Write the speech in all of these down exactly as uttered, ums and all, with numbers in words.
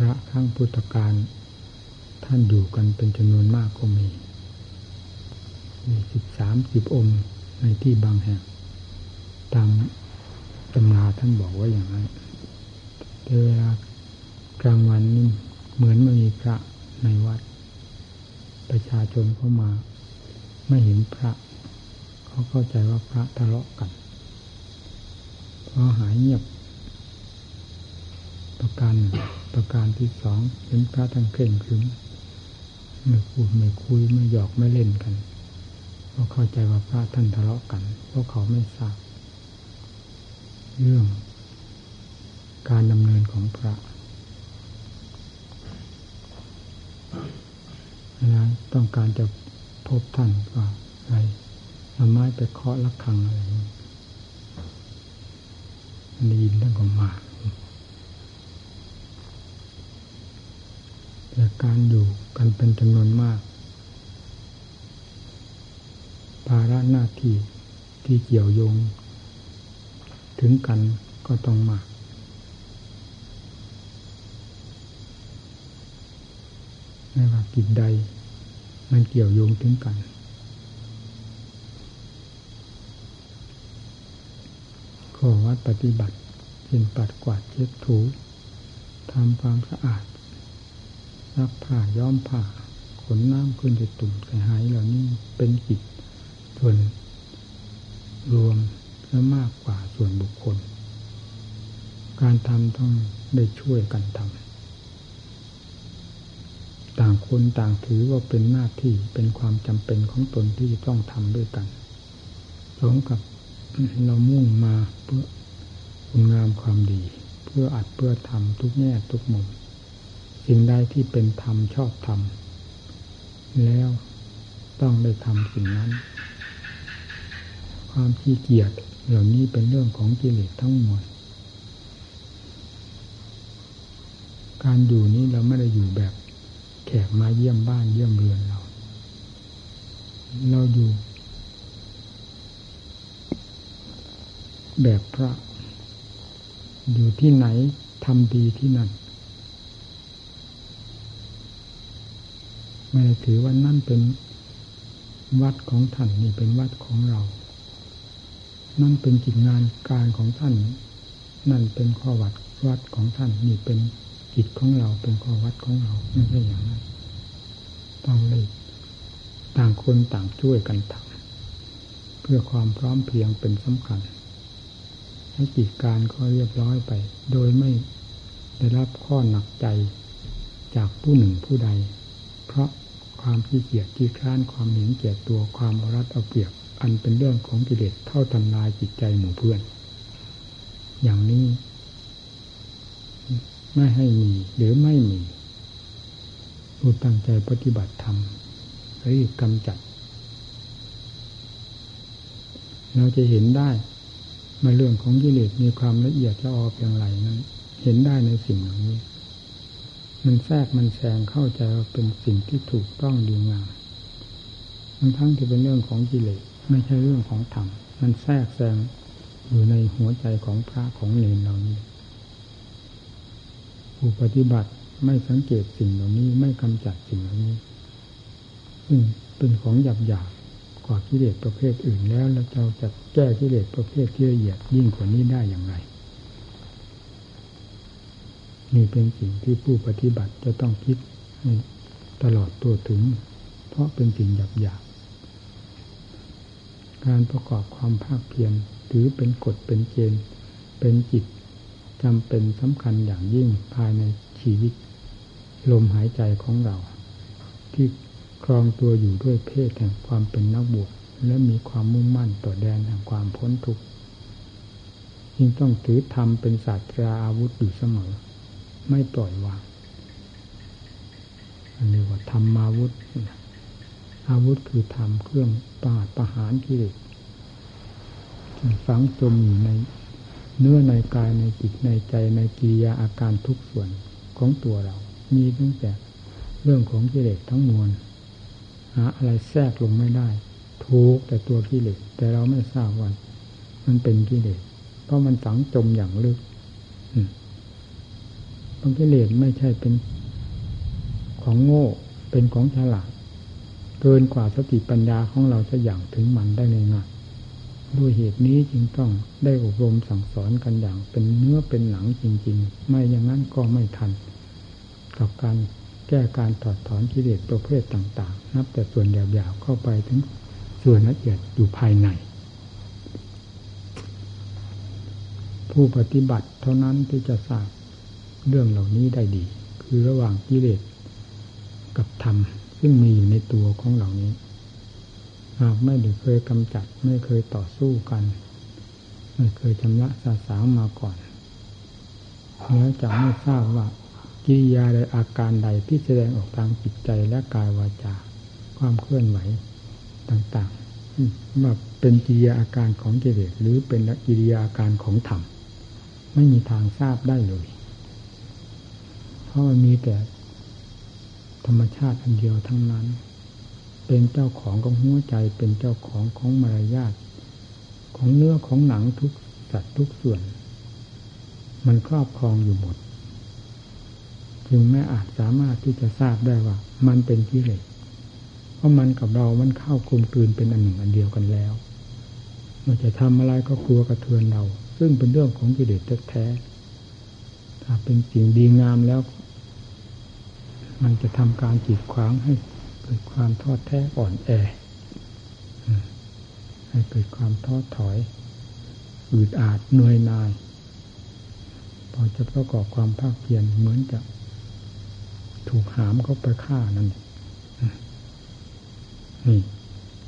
พระครั้งพุทธกาลท่านอยู่กันเป็นจำนวนมากก็มีมีสิบสามสิบองค์ในที่บางแห่งตามตำราท่านบอกว่าอย่างนั้นแต่เวลากลางวันนี่เหมือนไม่มีพระในวัดประชาชนเข้ามาไม่เห็นพระเขาเข้าใจว่าพระทะเลาะกันพอหายเงียบประการประการที่สองเห็นพระท่านเคร่งขรึมไม่พูดไม่คุยไม่หยอกไม่เล่นกันเขาเข้าใจว่าพระท่านทะเลาะกันเพราะเขาไม่ทราบเรื่องการดำเนินของพระเวลาต้องการจะพบท่านก็อะไรเอาไม้ไปเคาะระฆังอะไรได้ยินท่านก็มาแต่การอยู่กันเป็นจำนวนมากภาระหน้าที่ที่เกี่ยวโยงถึงกันก็ต้องมากไม่ว่ากิจใดมันเกี่ยวโยงถึงกันข้อวัดปฏิบัติเช่นปัดกวาดเช็ดถูทำความสะอาดซักผ้าย้อมผ้าขนน้ำขึ้นจากตุ่มใส่หายเหล่านี้เป็นกิจส่วนรวมและมากกว่าส่วนบุคคลการทำต้องได้ช่วยกันทำต่างคนต่างถือว่าเป็นหน้าที่เป็นความจำเป็นของตนที่ต้องทำด้วยกันสมกับเรามุ่งมาเพื่อคุณงามความดีเพื่ออัดเพื่อทำทุกแง่ทุกมุมสิ่งใดที่เป็นธรรมชอบธรรมแล้วต้องได้ทำสิ่งนั้นความขี้เกียจเหล่านี้เป็นเรื่องของกิเลสทั้งหมดการอยู่นี้เราไม่ได้อยู่แบบแขกมาเยี่ยมบ้านเยี่ยมเรือนเราเราอยู่แบบพระอยู่ที่ไหนทำดีที่นั่นไม่ได้ถือว่านั่นเป็นวัดของท่านนี่เป็นวัดของเรานั่นเป็นกิจงานการของท่านนั่นเป็นข้อวัดวัดของท่านนี่เป็นกิจของเราเป็นข้อวัดของเราไม่ใช่อย่างนั้นต้องเลยต่างคนต่างช่วยกันทำเพื่อความพร้อมเพรียงเป็นสำคัญให้กิจการก็เรียบร้อยไปโดยไม่ได้รับข้อหนักใจจากผู้หนึ่งผู้ใดเพราะความขี้เกียจขี้คร้านความเห็นแก่ตัวความเอารัดเอาเปรียบอันเป็นเรื่องของกิเลสเข้าทำลายจิตใจหมู่เพื่อนอย่างนี้ไม่ให้มีหรือไม่มีผู้ตั้งใจปฏิบัติธรรมรีบกำจัดเราจะเห็นได้มาเรื่องของกิเลสมีความละเอียดละออเพียงไรนั้นเห็นได้ในสิ่งเหล่านี้มันแทรกมันแซงเข้าใจว่าเป็นสิ่งที่ถูกต้องดีงามทั้งที่เป็นเรื่องของกิเลสไม่ใช่เรื่องของธรรมมันแทรกแซงอยู่ในหัวใจของพระของเนรเหล่านี้ผู้ปฏิบัติไม่สังเกตสิ่งเหล่านี้ไม่กำจัดสิ่งเหล่านี้ซึ่งเป็นของหยาบหยาบกว่ากิเลสประเภทอื่นแล้วแล้วเราจะแก้กิเลสประเภทที่ละเอียดยิ่งกว่านี้ได้อย่างไรนี่เป็นสิ่งที่ผู้ปฏิบัติจะต้องคิดให้ตลอดตัวถึงเพราะเป็นสิ่งหยาบหยาบการประกอบความภาคเพียรถือเป็นกฎเป็นเกณฑ์เป็นจิตจำเป็นสำคัญอย่างยิ่งภายในชีวิตลมหายใจของเราที่ครองตัวอยู่ด้วยเพศแห่งความเป็นนักบวชและมีความมุ่งมั่นต่อแดนแห่งความพ้นทุกข์ยิ่งต้องถือธรรมเป็นศาสตราอาวุธอยู่เสมอไม่ปล่อยวางอันนี้ว่าธรรมาวุธอาวุธคือธรรมเครื่องปราบประหารกิเลสฝังจมอยู่ในเนื้อในกายในจิตในใจในกิริยาอาการทุกส่วนของตัวเรามีตั้งแต่เรื่องของกิเลสทั้งมวลหาอะไรแทรกลงไม่ได้ทุกแต่ตัวกิเลสแต่เราไม่ทราบว่ามันเป็นกิเลสเพราะมันฝังจมอย่างลึก เพราะกิเลสไม่ใช่เป็นของโง่เป็นของฉลาดเกินกว่าสติปัญญาของเราจะอย่างถึงมันได้เลยนะด้วยเหตุนี้จึงต้องได้อบรมสั่งสอนกันอย่างเป็นเนื้อเป็นหนังจริงๆไม่อย่างนั้นก็ไม่ทันกับการแก้การถอดถอนกิเลสประเภทต่างๆนับแต่ส่วนหยาบๆเข้าไปถึงส่วนละเอียดอยู่ภายในผู้ปฏิบัติเท่านั้นที่จะทราบเรื่องเหล่านี้ได้ดีคือระหว่างกิเลสกับธรรมซึ่งมีอยู่ในตัวของเหล่านี้หากไม่ได้เคยกำจัดไม่เคยต่อสู้กันไม่เคยชำระสาสางมาก่อนแล้วจะไม่ทราบว่ากิริยาใดอาการใดที่แสดงออกทางจิตใจและกายวาจาความเคลื่อนไหวต่างๆว่าเป็นกิริยาอาการของกิเลสหรือเป็นกิริยาอาการของธรรมไม่มีทางทราบได้เลยเพราะมันมีแต่ธรรมชาติอันเดียวทั้งนั้นเป็นเจ้าของของหัวใจเป็นเจ้าของของมารยาทของเนื้อของหนังทุกสัตว์ทุกส่วนมันครอบครองอยู่หมดจึงไม่อาจสามารถที่จะทราบได้ว่ามันเป็นกิเลสเพราะมันกับเรามันเข้ากลมกลืนเป็นอันหนึ่งอันเดียวกันแล้วมันจะทำอะไรก็กลัวกระเทือนเราซึ่งเป็นเรื่องของกิเลสแท้ๆถ้าเป็นสิ่งดีงามแล้วมันจะทำการกีดขวางให้เกิดความท้อแท้อ่อนแอให้เกิดความท้อถอยอืดอาดเหนื่อยหน่ายพอจะประกอบความภาคเพียรเหมือนจะถูกหามเข้าไปฆ่านั่นนี่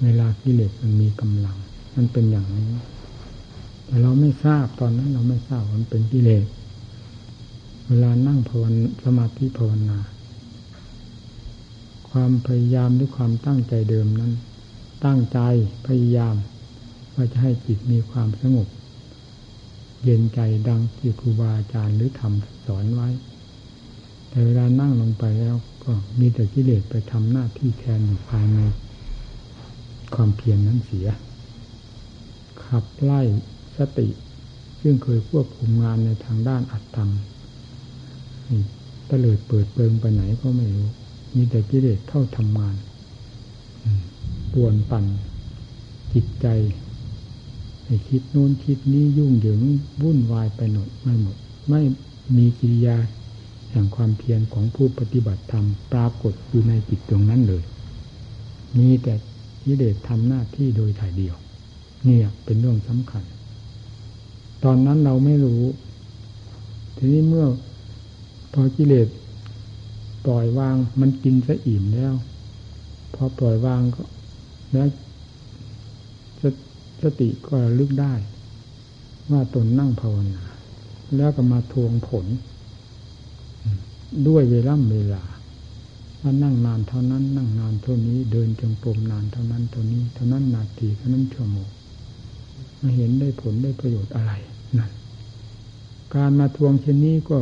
เวลากิเลสมันมีกำลังมันเป็นอย่างนี้แต่เราไม่ทราบตอนนั้นเราไม่ทราบมันเป็นกิเลสเวลานั่งภาวนาสมาธิภาวนาความพยายามด้วยความตั้งใจเดิมนั้นตั้งใจพยายามว่าจะให้จิตมีความสงบเย็นใจดังที่ครูบาอาจารย์หรือธรรมสอนไว้แต่เวลานั่งลงไปแล้วก็มีแต่กิเลสไปทำหน้าที่แทนอยู่ภายในความเพียร น, นั้นเสียขับไล่สติซึ่งเคยควบคุมงานในทางด้านอัตถังตะเลิดเปิดเปิงไปไหนก็ไม่รู้มีแต่กิเลสเข้าทำงานป่วนปั่นจิตใจให้คิดโน้นคิดนี้ยุ่งเหยิงวุ่นวายไปหมดไม่หมดไม่มีกิริยาแห่งความเพียรของผู้ปฏิบัติธรรมปรากฏอยู่ในจิตตรงนั้นเลยมีแต่กิเลสทำหน้าที่โดยถ่ายเดียวเนี่ยเป็นเรื่องสำคัญตอนนั้นเราไม่รู้ทีนี้เมื่อพอกิเลสปล่อยวางมันกินซะอิ่มแล้วพอปล่อยวางก็แล้วสติก็ระลึกได้ว่าตนนั่งภาวนาแล้วก็มาทวงผลด้วยเวลาเวลาว่านั่งนานเท่านั้นนั่งนานเท่านี้เดินจงกรมนานเท่านั้นเท่านี้เท่านั้นนาทีเท่านั้นชั่วโมงมาเห็นได้ผลได้ประโยชน์อะไรนั่นการมาทวงเช่นนี้ก็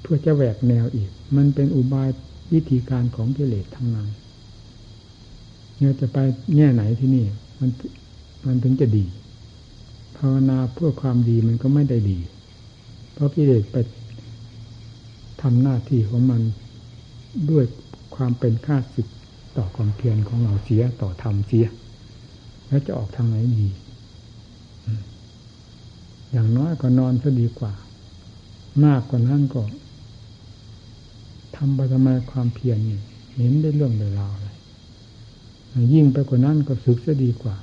เพื่อจะแหวกแนวอีกมันเป็นอุบายวิธีการของกิเลสทั้งนั้นเนี่ยจะไปแง่ไหนที่นี่มันมันถึงจะดีภาวนาเพื่อความดีมันก็ไม่ได้ดีเพราะกิเลสไปทำหน้าที่ของมันด้วยความเป็นข้าศึกต่อความเพียรของเราเสียต่อธรรมเสียแล้วจะออกทางไหนดีอย่างน้อยก็นอนซะดีกว่ามากกว่านั้นก็ทำไปทำไมความเพียรนี่เห็นได้เรื่องได้ราวเลยยิ่งไปกว่านั้นก็ศึกษาดีกว่า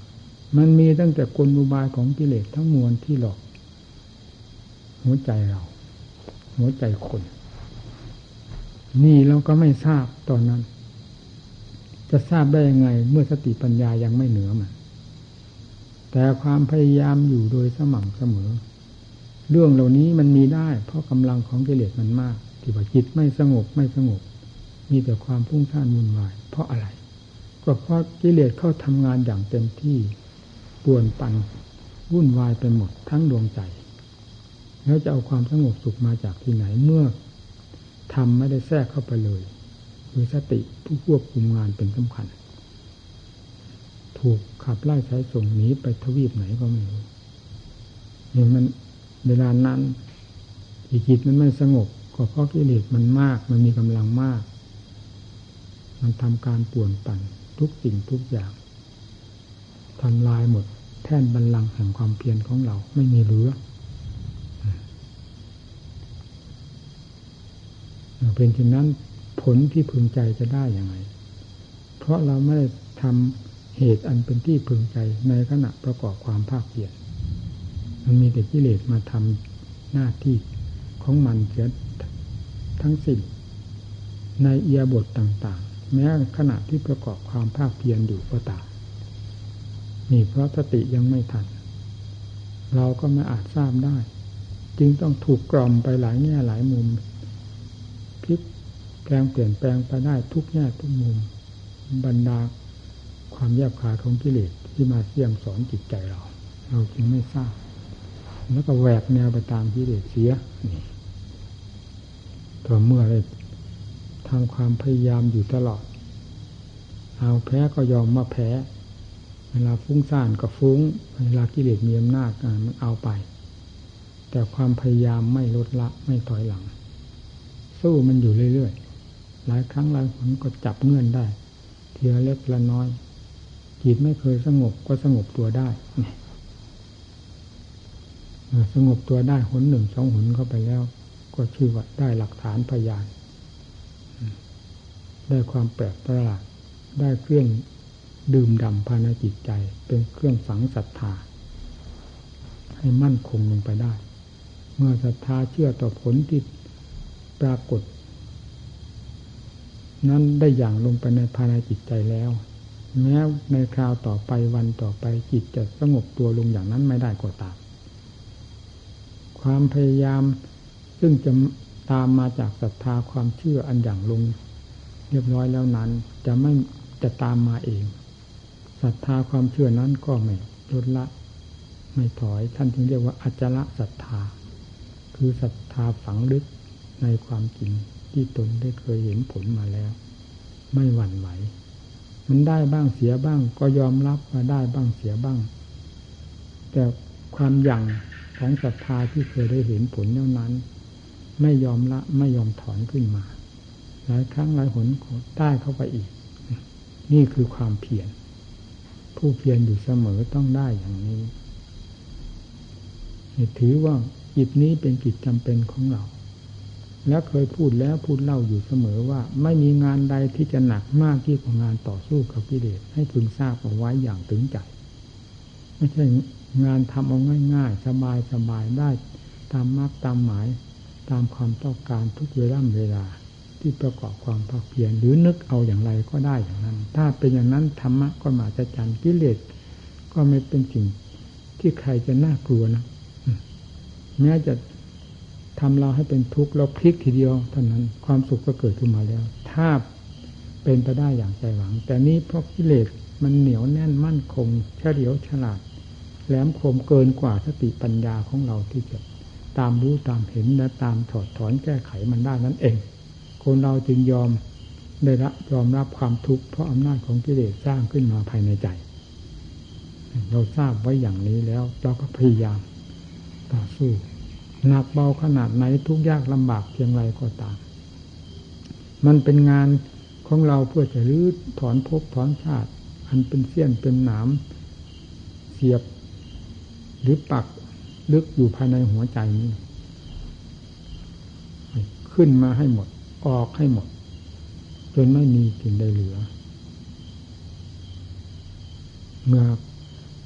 มันมีตั้งแต่กลอุบายของกิเลสทั้งมวลที่หลอกหัวใจเราหัวใจคนนี่เราก็ไม่ทราบตอนนั้นจะทราบได้ยังไงเมื่อสติปัญญายังไม่เหนือมันแต่ความพยายามอยู่โดยสม่ำเสมอเรื่องเหล่านี้มันมีได้เพราะกำลังของกิเลสมันมากที่ว่าจิตไม่สงบไม่สงบมีแต่ความพุ่งท่านวุ่นวายเพราะอะไรก็เพราะกิเลสเข้าทำงานอย่างเต็มที่ป่วนปั่นวุ่นวายไปหมดทั้งดวงใจแล้วจะเอาความสงบสุขมาจากที่ไหนเมื่อทำไม่ได้แทรกเข้าไปเลยคือสติผู้ควบคุมงานเป็นสำคัญถูกขับไล่ใช้ส่งหนีไปทวีปไหนก็ไม่รู้อย่างนั้นเวลานั้นจิตมันไม่สงบ ก็เพราะกิเลสมันมากมันมีกำลังมากมันทำการป่วนปั่นทุกสิ่งทุกอย่างทำลายหมดแท่นบัลลังก์แห่งความเพียรของเราไม่มีเหลือเป็นเช่นนั้นผลที่พึงใจจะได้อย่างไรเพราะเราไม่ได้ทำเหตุอันเป็นที่พึงใจในขณะประกอบความภาคเพียรมันมีแต่กิเลสมาทำหน้าที่ของมันเสียทั้งสิ้นในเอียบทต่างๆแม้ขณะที่ประกอบความภาคเพียรอยู่ก็ตามนี่เพราะสติยังไม่ทันเราก็ไม่อาจทราบได้จึงต้องถูกกล่อมไปหลายแง่หลายมุมพลิกแปลงเปลี่ยนแปลงไปได้ทุกแง่ทุกมุมบรรดาความแยบคายของกิเลสที่มาเสี่ยมสอนจิตใจเราเราจึงไม่ทราบแล้วก็แหวกแนวไปตามกิเลสเสียนี่ต่อเมื่อได้ทำความพยายามอยู่ตลอดเอาแพ้ก็ยอมมาแพ้เวลาฟุ้งซ่านก็ฟุ้งเวลากิเลสมีอำนาจมันเอาไปแต่ความพยายามไม่ลดละไม่ถอยหลังสู้มันอยู่เรื่อยๆหลายครั้งหลายหนก็จับเงื่อนได้เทียเล็กละน้อยจิตไม่เคยสงบก็สงบตัวได้สงบตัวได้หนหนึ่งสองหนเข้าไปแล้วก็ชื่อว่าได้หลักฐานพยานได้ความแปลกประหลาดได้เครื่องดื่มด่ำภายในจิตใจเป็นเครื่องฝังศรัทธาให้มั่นคงลงไปได้เมื่อศรัทธาเชื่อต่อผลที่ปรากฏนั้นได้อย่างลงไปในภายในจิตใจแล้วแม้ในคราวต่อไปวันต่อไปจิตจะสงบตัวลงอย่างนั้นไม่ได้ก็ตามความพยายามซึ่งจะตามมาจากศรัทธาความเชื่ออันอย่างลงเรียบร้อยแล้วนั้นจะไม่จะตามมาเองศรัทธาความเชื่อนั้นก็ไม่ลดละไม่ถอยท่านจึงเรียกว่าอจละศรัทธาคือศรัทธาฝังลึกในความจริงที่ตนได้เคยเห็นผลมาแล้วไม่หวั่นไหวมันได้บ้างเสียบ้างก็ยอมรับว่าได้บ้างเสียบ้างแต่ความหยั่งของศรัทธาที่เคยได้เห็นผลแล้วนั้นไม่ยอมละไม่ยอมถอนขึ้นมาหลายครั้งหลายหนได้เข้าไปอีกนี่คือความเพียรผู้เพียรอยู่เสมอต้องได้อย่างนี้ถือว่ากิจนี้เป็นกิจจำเป็นของเราและเคยพูดแล้วพูดเล่าอยู่เสมอว่าไม่มีงานใดที่จะหนักมากที่กว่างานต่อสู้กับกิเลสให้พึงทราบเอาไว้อย่างถึงใจไม่ใช่งานทำเอาง่ายๆสบายๆได้ตามมากตามหมายตามความต้องการทุกเวลาเวลาที่ประกอบความภาคเพียรหรือนึกเอาอย่างไรก็ได้อย่างนั้นถ้าเป็นอย่างนั้นธรรมะก็มาจะจันกิเลสก็ไม่เป็นสิ่งที่ใครจะน่ากลัวนะแม้จะทำเราให้เป็นทุกข์เราพลิกทีเดียวเท่านั้นความสุขก็เกิดขึ้นมาแล้วถ้าเป็นไปได้อย่างใจหวังแต่นี้เพราะกิเลสมันเหนียวแน่นมั่นคงเฉลียวฉลาดแหลมคมเกินกว่าสติปัญญาของเราที่จะตามรู้ตามเห็นและตามถอดถอนแก้ไขมันได้นั่นเองคนเราจึงยอมได้รับยอมรับความทุกข์เพราะอำนาจของกิเลสสร้างขึ้นมาภายในใจเราทราบไว้อย่างนี้แล้วเราก็พยายามต่อสู้หนักเบาขนาดไหนทุกยากลำบากเพียงไรก็ตามมันเป็นงานของเราเพื่อจะรื้อถอนภพถอนชาติอันเป็นเสี้ยนเป็นหนามเสียบหรือปักลึกอยู่ภายในหัวใจนี้ขึ้นมาให้หมดออกให้หมดจนไม่มีสิ่งใดเหลือเมื่อ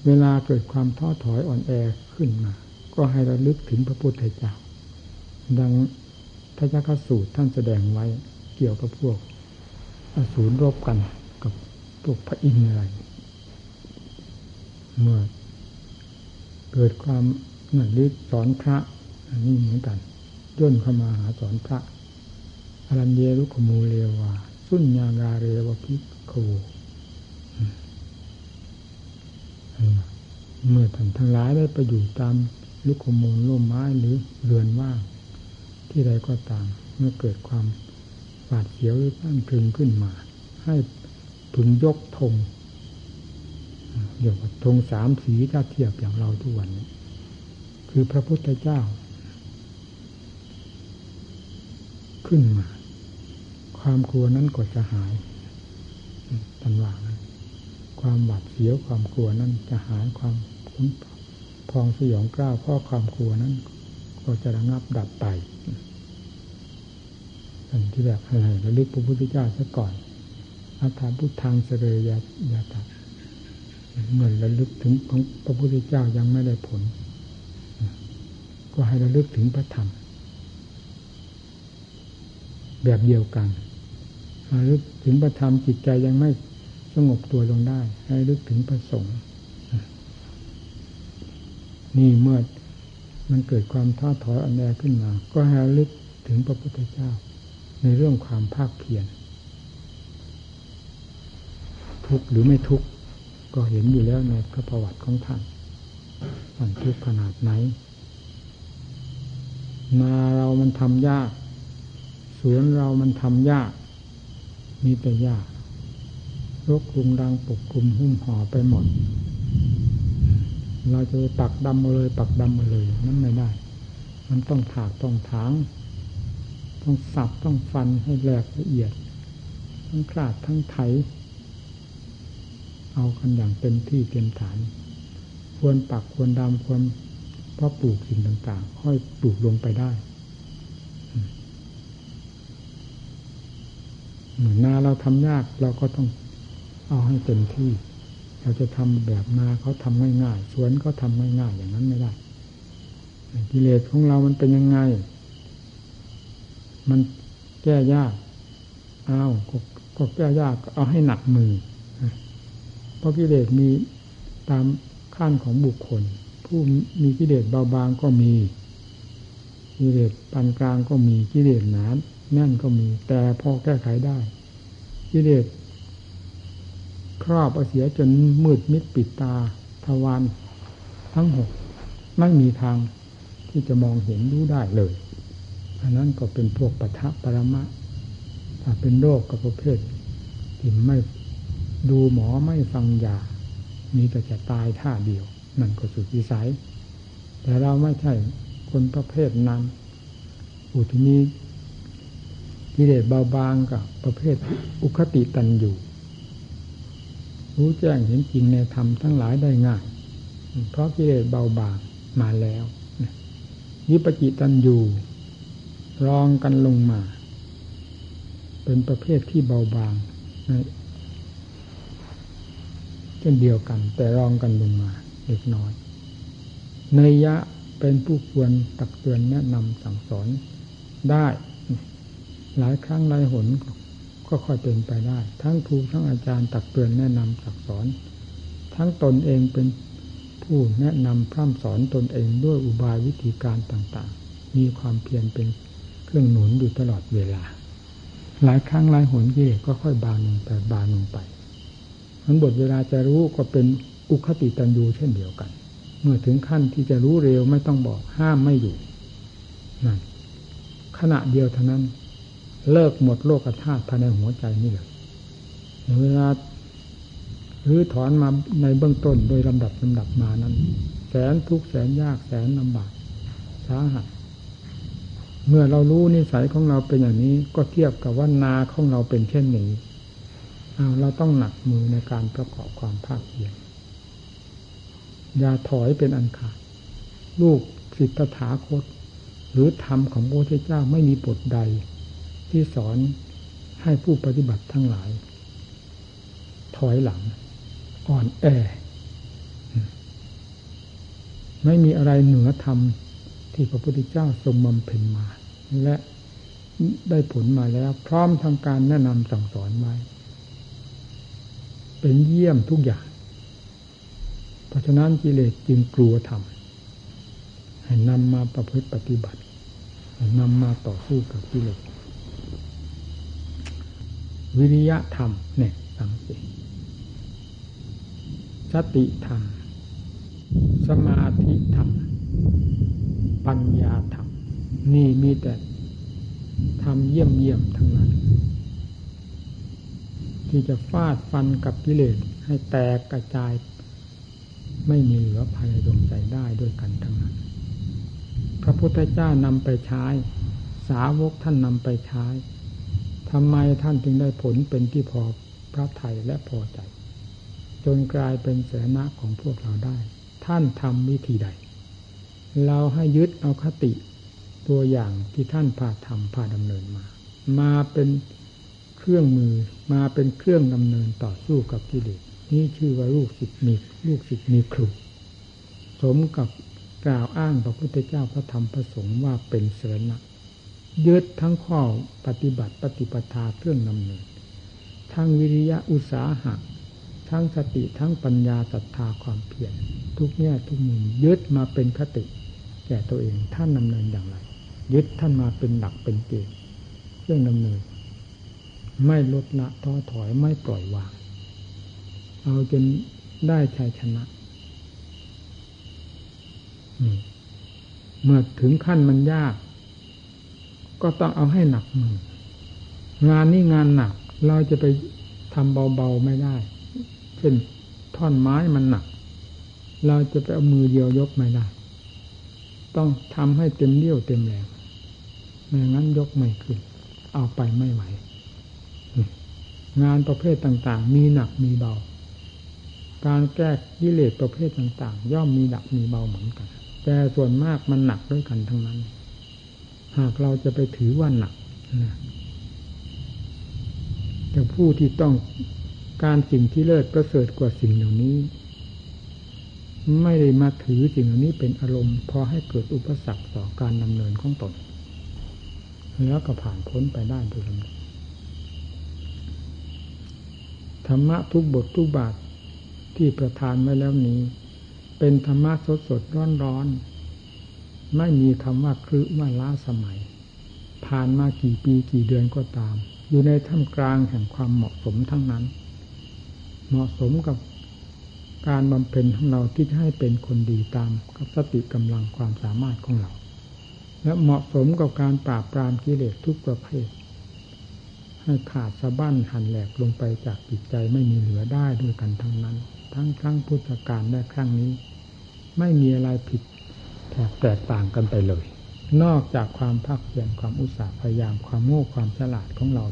เวลาเกิดความท้อถอยอ่อนแอขึ้นมาก็ให้ระลึกถึงพระพุทธเจ้าดังพระยักษ์สูตรท่านแสดงไว้เกี่ยวกับพวกอสูรรบกันกับพวกพระอินทร์อะไรเมื่อเกิดความหนักลึกสอนพระอันนี้เหมือนกันย่นเข้ามาหาสอนพระอรัญเยรุขมูเลวาสุญญากาเรวภิกขโวเมื่อท่านทั้งหลายได้ไปอยู่ตามลุกขมูลร่มไม้หรือเรือนว่างที่ใดก็ตามเมื่อเกิดความหวาดเสียวหรือตั้งพึงขึ้นมาให้พึงยกธงเรียกว่าธงสามสีถ้าเทียบอย่างเราทุกวันนี้คือพระพุทธเจ้า ขึ้นมาความกลัวนั้นก็จะหายทันว่าความหวาดเสียวความกลัวนั้นจะหายความพองสยองกล้าวเพราะความกลัวนั้นก็จะระงับดับไปอันที่แบบอะไรระลึกพระพุทธเจ้าซะก่อนอาถรรพ์พุทธังเสรยยะถะเหมือนระลึกถึงของพระพุทธเจ้ายังไม่ได้ผลก็ให้ระลึกถึงพระธรรมแบบเดียวกันระลึกถึงพระธรรมจิตใจยังไม่สงบตัวลงได้ให้ระลึกถึงพระสงฆ์นี่เมื่อมันเกิดความท้อถอยอ่อนแอขึ้นมาก็ให้ระลึกถึงพระพุทธเจ้าในเรื่องความภาคเพียรทุกข์หรือไม่ทุกข์ก็เห็นอยู่แล้วในพระประวัติของท่านท่านทุกข์ขนาดไหนนาเรามันทำยากสวนเรามันทำยากมีแต่ยากรกรุงรังปกคลุมหุ้มห่อไปหมดเราจะปักดำมาเลยปักดำมาเลยนั้นไม่ได้มันต้องถากต้องถางต้องสับต้องฟันให้แหลกละเอียดทั้งคลาดทั้งไถเอากันอย่างเต็มที่เต็มฐานควรปักควรดำควรเพราะปลูกสิ่งต่างๆค่อยปลูกลงไปได้เหมือนนาเราทำยากเราก็ต้องเอาให้เต็มที่เราจะทำแบบนาเขาทำง่ายๆสวนเขาทำง่ายๆอย่างนั้นไม่ได้กิเลสของเรามันเป็นยังไงมันแก้ยากอ้าวก็แก้ยากเอาให้หนักมือเพราะกิเลสมีตามขั้นของบุคคลผู้มีกิเลสเบาบางก็มีกิเลสปานกลางก็มีกิเลสหนาแน่นก็มีแต่พอแก้ไขได้กิเลสครอบเอาเสียจนมืดมิดปิดตาทวารทั้งหกไม่มีทางที่จะมองเห็นรู้ได้เลยอันนั้นก็เป็นพวกปฐะปรมะถ้าเป็นโรคกับประเภทที่ไม่ดูหมอไม่ฟังยามีแต่จะตายท่าเดียวนั่นก็สุดวิสัยแต่เราไม่ใช่คนประเภทนั้นอุทินีกิเลสเบาบางกับประเภทอุคติตันอยู่รู้แจ้งเห็นจริงในธรรมทั้งหลายได้ง่ายเพราะกิเลสเบาบางมาแล้ววิปจิตันอยู่รองกันลงมาเป็นประเภทที่เบาบางเช่นเดียวกันแต่รองกันลงมาเล็กน้อยเนยยะเป็นผู้ควรตักเตือนแนะนำสั่งสอนได้หลายครั้งหลายหนก็ค่อยเป็นไปได้ทั้งครูทั้งอาจารย์ตักเตือนแนะนำสั่งสอนทั้งตนเองเป็นผู้แนะนำพร่ำสอนตนเองด้วยอุบายวิธีการต่างๆมีความเพียรเป็นเครื่องหนุนอยู่ตลอดเวลาหลายครั้งหลายหนกิเลสก็ค่อยบานลงไปบานลงไปทั้งบทเวลาจะรู้ก็เป็นอุคติตันยูเช่นเดียวกันเมื่อถึงขั้นที่จะรู้เร็วไม่ต้องบอกห้ามไม่อยู่นั่นขณะเดียวเท่านั้นเลิกหมดโลกธาตุภายในหัวใจนี่เลยเวลาหรือถอนมาในเบื้องต้นโดยลำดับลำดับมานั้นแสนทุกข์แสนยากแสนลำบากสาหัสเมื่อเรารู้นิสัยของเราเป็นอย่างนี้ก็เทียบกับว่านาของเราเป็นเช่นนี้เอาเราต้องหนักมือในการประกอบความภาคเพียรอย่าถอยเป็นอันขาดลูกศิษย์ตถาคตหรือธรรมของพระพุทธเจ้าไม่มีบทใดที่สอนให้ผู้ปฏิบัติทั้งหลายถอยหลังอ่อนแอไม่มีอะไรเหนือธรรมที่พระพุทธเจ้าทรงบำเพ็ญมาและได้ผลมาแล้วพร้อมทางการแนะนำสั่งสอนไว้เป็นเยี่ยมทุกอย่างเพราะฉะนั้นกิเลสจึงกลัวธรรมให้นำมาประพฤติปฏิบัติให้นำมาต่อสู้กับกิเลสวิริยะธรรมเนี่ยสังเกตสติธรรมสมาธิธรรมปัญญาธรรมนี่มีแต่ธรรมเยี่ยมเยี่ยมทั้งนั้นที่จะฟาดฟันกับกิเลสให้แตกกระจายไม่มีเหลือภายในดวงใจได้ด้วยกันทั้งนั้นพระพุทธเจ้านำไปใช้ สาวกท่านนำไปใช้ทำไมท่านจึงได้ผลเป็นที่พอพระทัยและพอใจจนกลายเป็นสรณะของพวกเราได้ท่านทำวิธีใดเราให้ยึดเอาคติตัวอย่างที่ท่านพาทำพาดำเนินมามาเป็นเครื่องมือมาเป็นเครื่องดำเนินต่อสู้กับกิเลสนี่ชื่อว่าลูกศิษย์มีลูกศิษย์มีครูสมกับกล่าวอ้างพระพุทธเจ้าพระธรรมพระสงฆ์ว่าเป็นสรณะยึดทั้งข้อปฏิบัติปฏิปทาเครื่องดำเนินทั้งวิริยะอุตสาหะทั้งสติทั้งปัญญาศรัทธาความเพียรทุกแง่ทุกมุมยึดมาเป็นคติแก่ตัวเองท่านดำเนินอย่างไรยึดท่านมาเป็นหลักเป็นเกณฑ์เครื่องดำเนินไม่ลดละท้อถอยไม่ปล่อยวางเอาจนได้ชัยชนะเมื่อถึงขั้นมันยากก็ต้องเอาให้หนักมืองานนี้งานหนักเราจะไปทำเบาๆไม่ได้เช่นท่อนไม้มันหนักเราจะไปเอามือเดียวยกไม่ได้ต้องทำให้เต็มเรี่ยวเต็มแรงไม่งั้นยกไม่ขึ้นเอาไปไม่ไหวงานประเภทต่างๆมีหนักมีเบาการแก้กิเลสประเภทต่างๆย่อมมีหนักมีเบาเหมือนกันแต่ส่วนมากมันหนักด้วยกันทั้งนั้นหากเราจะไปถือว่าหนักนะแต่ผู้ที่ต้องการสิ่งที่เลิศประเสริฐกว่าสิ่งเหล่านี้ไม่ได้มาถือสิ่งเหล่านี้เป็นอารมณ์พอให้เกิดอุปสรรคต่อการดำเนินของตนแล้วก็ผ่านพ้นไปได้โดยลำดับธรรมะทุกบททุกบาทที่ประทานไว้แล้วนี้เป็นธรรมะสดสดร้อนร้อนไม่มีคำว่าครึว่าล้าสมัยผ่านมากี่ปีกี่เดือนก็ตามอยู่ในท่ามกลางแห่งความเหมาะสมทั้งนั้นเหมาะสมกับการบำเพ็ญของเราที่จะให้เป็นคนดีตามกับสติกำลังความสามารถของเราและเหมาะสมกับการปราบปรามกิเลสทุกประเภทให้ขาดสะบั้นหันแหลกลงไปจากจิตใจไม่มีเหลือได้ด้วยกันทั้งนั้นทั้งครั้งพุทธกาลและครั้งนี้ไม่มีอะไรผิดแตกต่างกันไปเลยนอกจากความภาคเพียรความอุตสาหพยายามความโง่ความฉลาดของเรา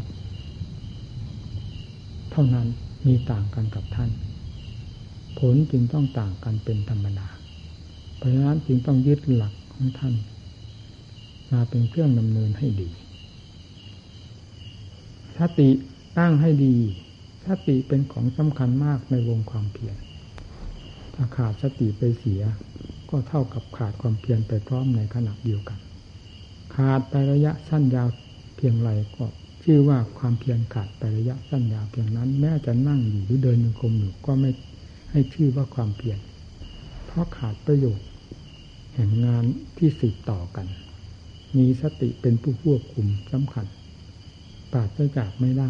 เท่านั้นมีต่างกันกับท่านผลจึงต้องต่างกันเป็นธรรมดาเพราะฉะนั้นจึงต้องยึดหลักของท่านมาเป็นเครื่องดำเนินให้ดีสติตั้งให้ดีสติเป็นของสำคัญมากในวงความเพียรถ้าขาดสติไปเสียก็เท่ากับขาดความเพียรไปพร้อมในขณะเดียวกันขาดไประยะสั้นยาวเพียงไรก็ชื่อว่าความเพียรขาดไประยะสั้นยาวเพียงนั้นแม้จะนั่งอยู่หรือเดินจงกรมอยู่ก็ไม่ให้ชื่อว่าความเพียรเพราะขาดประโยชน์แห่งงานที่สืบต่อกันมีสติเป็นผู้ควบคุมสำคัญปราศจากไม่ได้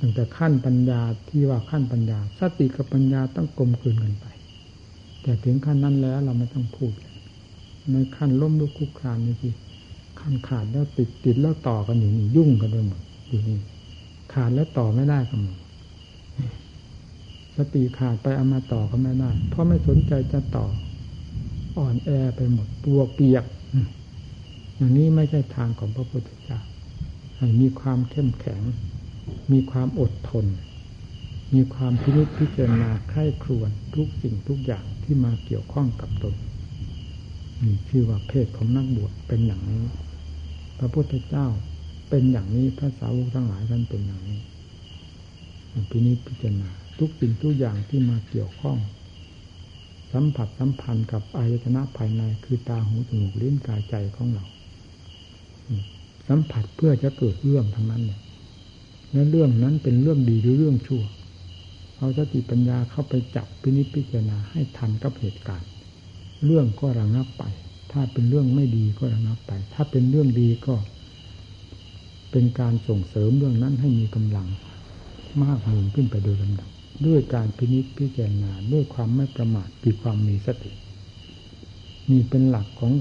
ตั้งแต่ขั้นปัญญาที่ว่าขั้นปัญญาสติกับปัญญาต้องกลมกลืนกันไปแต่ถึงขั้นนั้นแล้วเราไม่ต้องพูดในขั้นล้มลุกคลุกคลานนี่สิขั้นขาดแล้วติดติดแล้วต่อกันอยู่นี่ยุ่งกันไปหมดอยู่นี่ขาดแล้วต่อไม่ได้กันหมดสติขาดไปเอามาต่อก็ไม่ได้เพราะไม่สนใจจะต่ออ่อนแอไปหมดปวกเปียกอย่างนี้ไม่ใช่ทางของพระพุทธเจ้าให้มีความเข้มแข็งมีความอดทนมีความพินิจพิจารณาใคร่ครวญทุกสิ่งทุกอย่างที่มาเกี่ยวข้องกับตนนี่ชื่อว่าเพศของนักบวชเป็นอย่างนี้พระพุทธเจ้าเป็นอย่างนี้พระสาวกทั้งหลายท่านเป็นอย่างนี้พินิจพิจารณาทุกสิ่งทุกอย่างที่มาเกี่ยวข้องสัมผัสสัมพันธ์กับอายตนะภายในคือตาหูจมูกลิ้นกายใจของเราสัมผัสเพื่อจะเกิดเรื่องทั้งนั้นเนี่ยและเรื่องนั้นเป็นเรื่องดีหรือเรื่องชั่วเอาสติปัญญาเข้าไปจับพินิจพิจารณาให้ทันกับเหตุการณ์เรื่องก็ระงับไปถ้าเป็นเรื่องไม่ดีก็ระงับไปถ้าเป็นเรื่องดีก็เป็นการส่งเสริมเรื่องนั้นให้มีกำลังมากหนุนขึ้นไปโดยลำดับด้วยการพินิจพิจารณาด้วยความไม่ประมาทคือความมีสตินี่เป็นหลักของ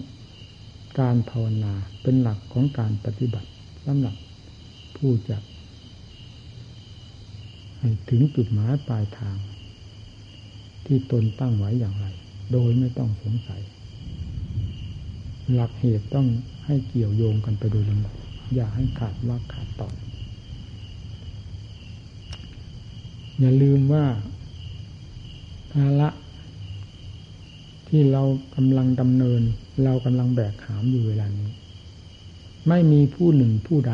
การภาวนาเป็นหลักของการปฏิบัติสำหรับผู้จะให้ถึงจุดหมายปลายทางที่ตนตั้งไว้อย่างไรโดยไม่ต้องสงสัย หลักเหตุต้องให้เกี่ยวโยงกันไปโดยลำดับอย่าให้ขาดรากขาดตอนอย่าลืมว่าภาระที่เรากำลังดำเนินเรากำลังแบกหามอยู่เวลานี้ไม่มีผู้หนึ่งผู้ใด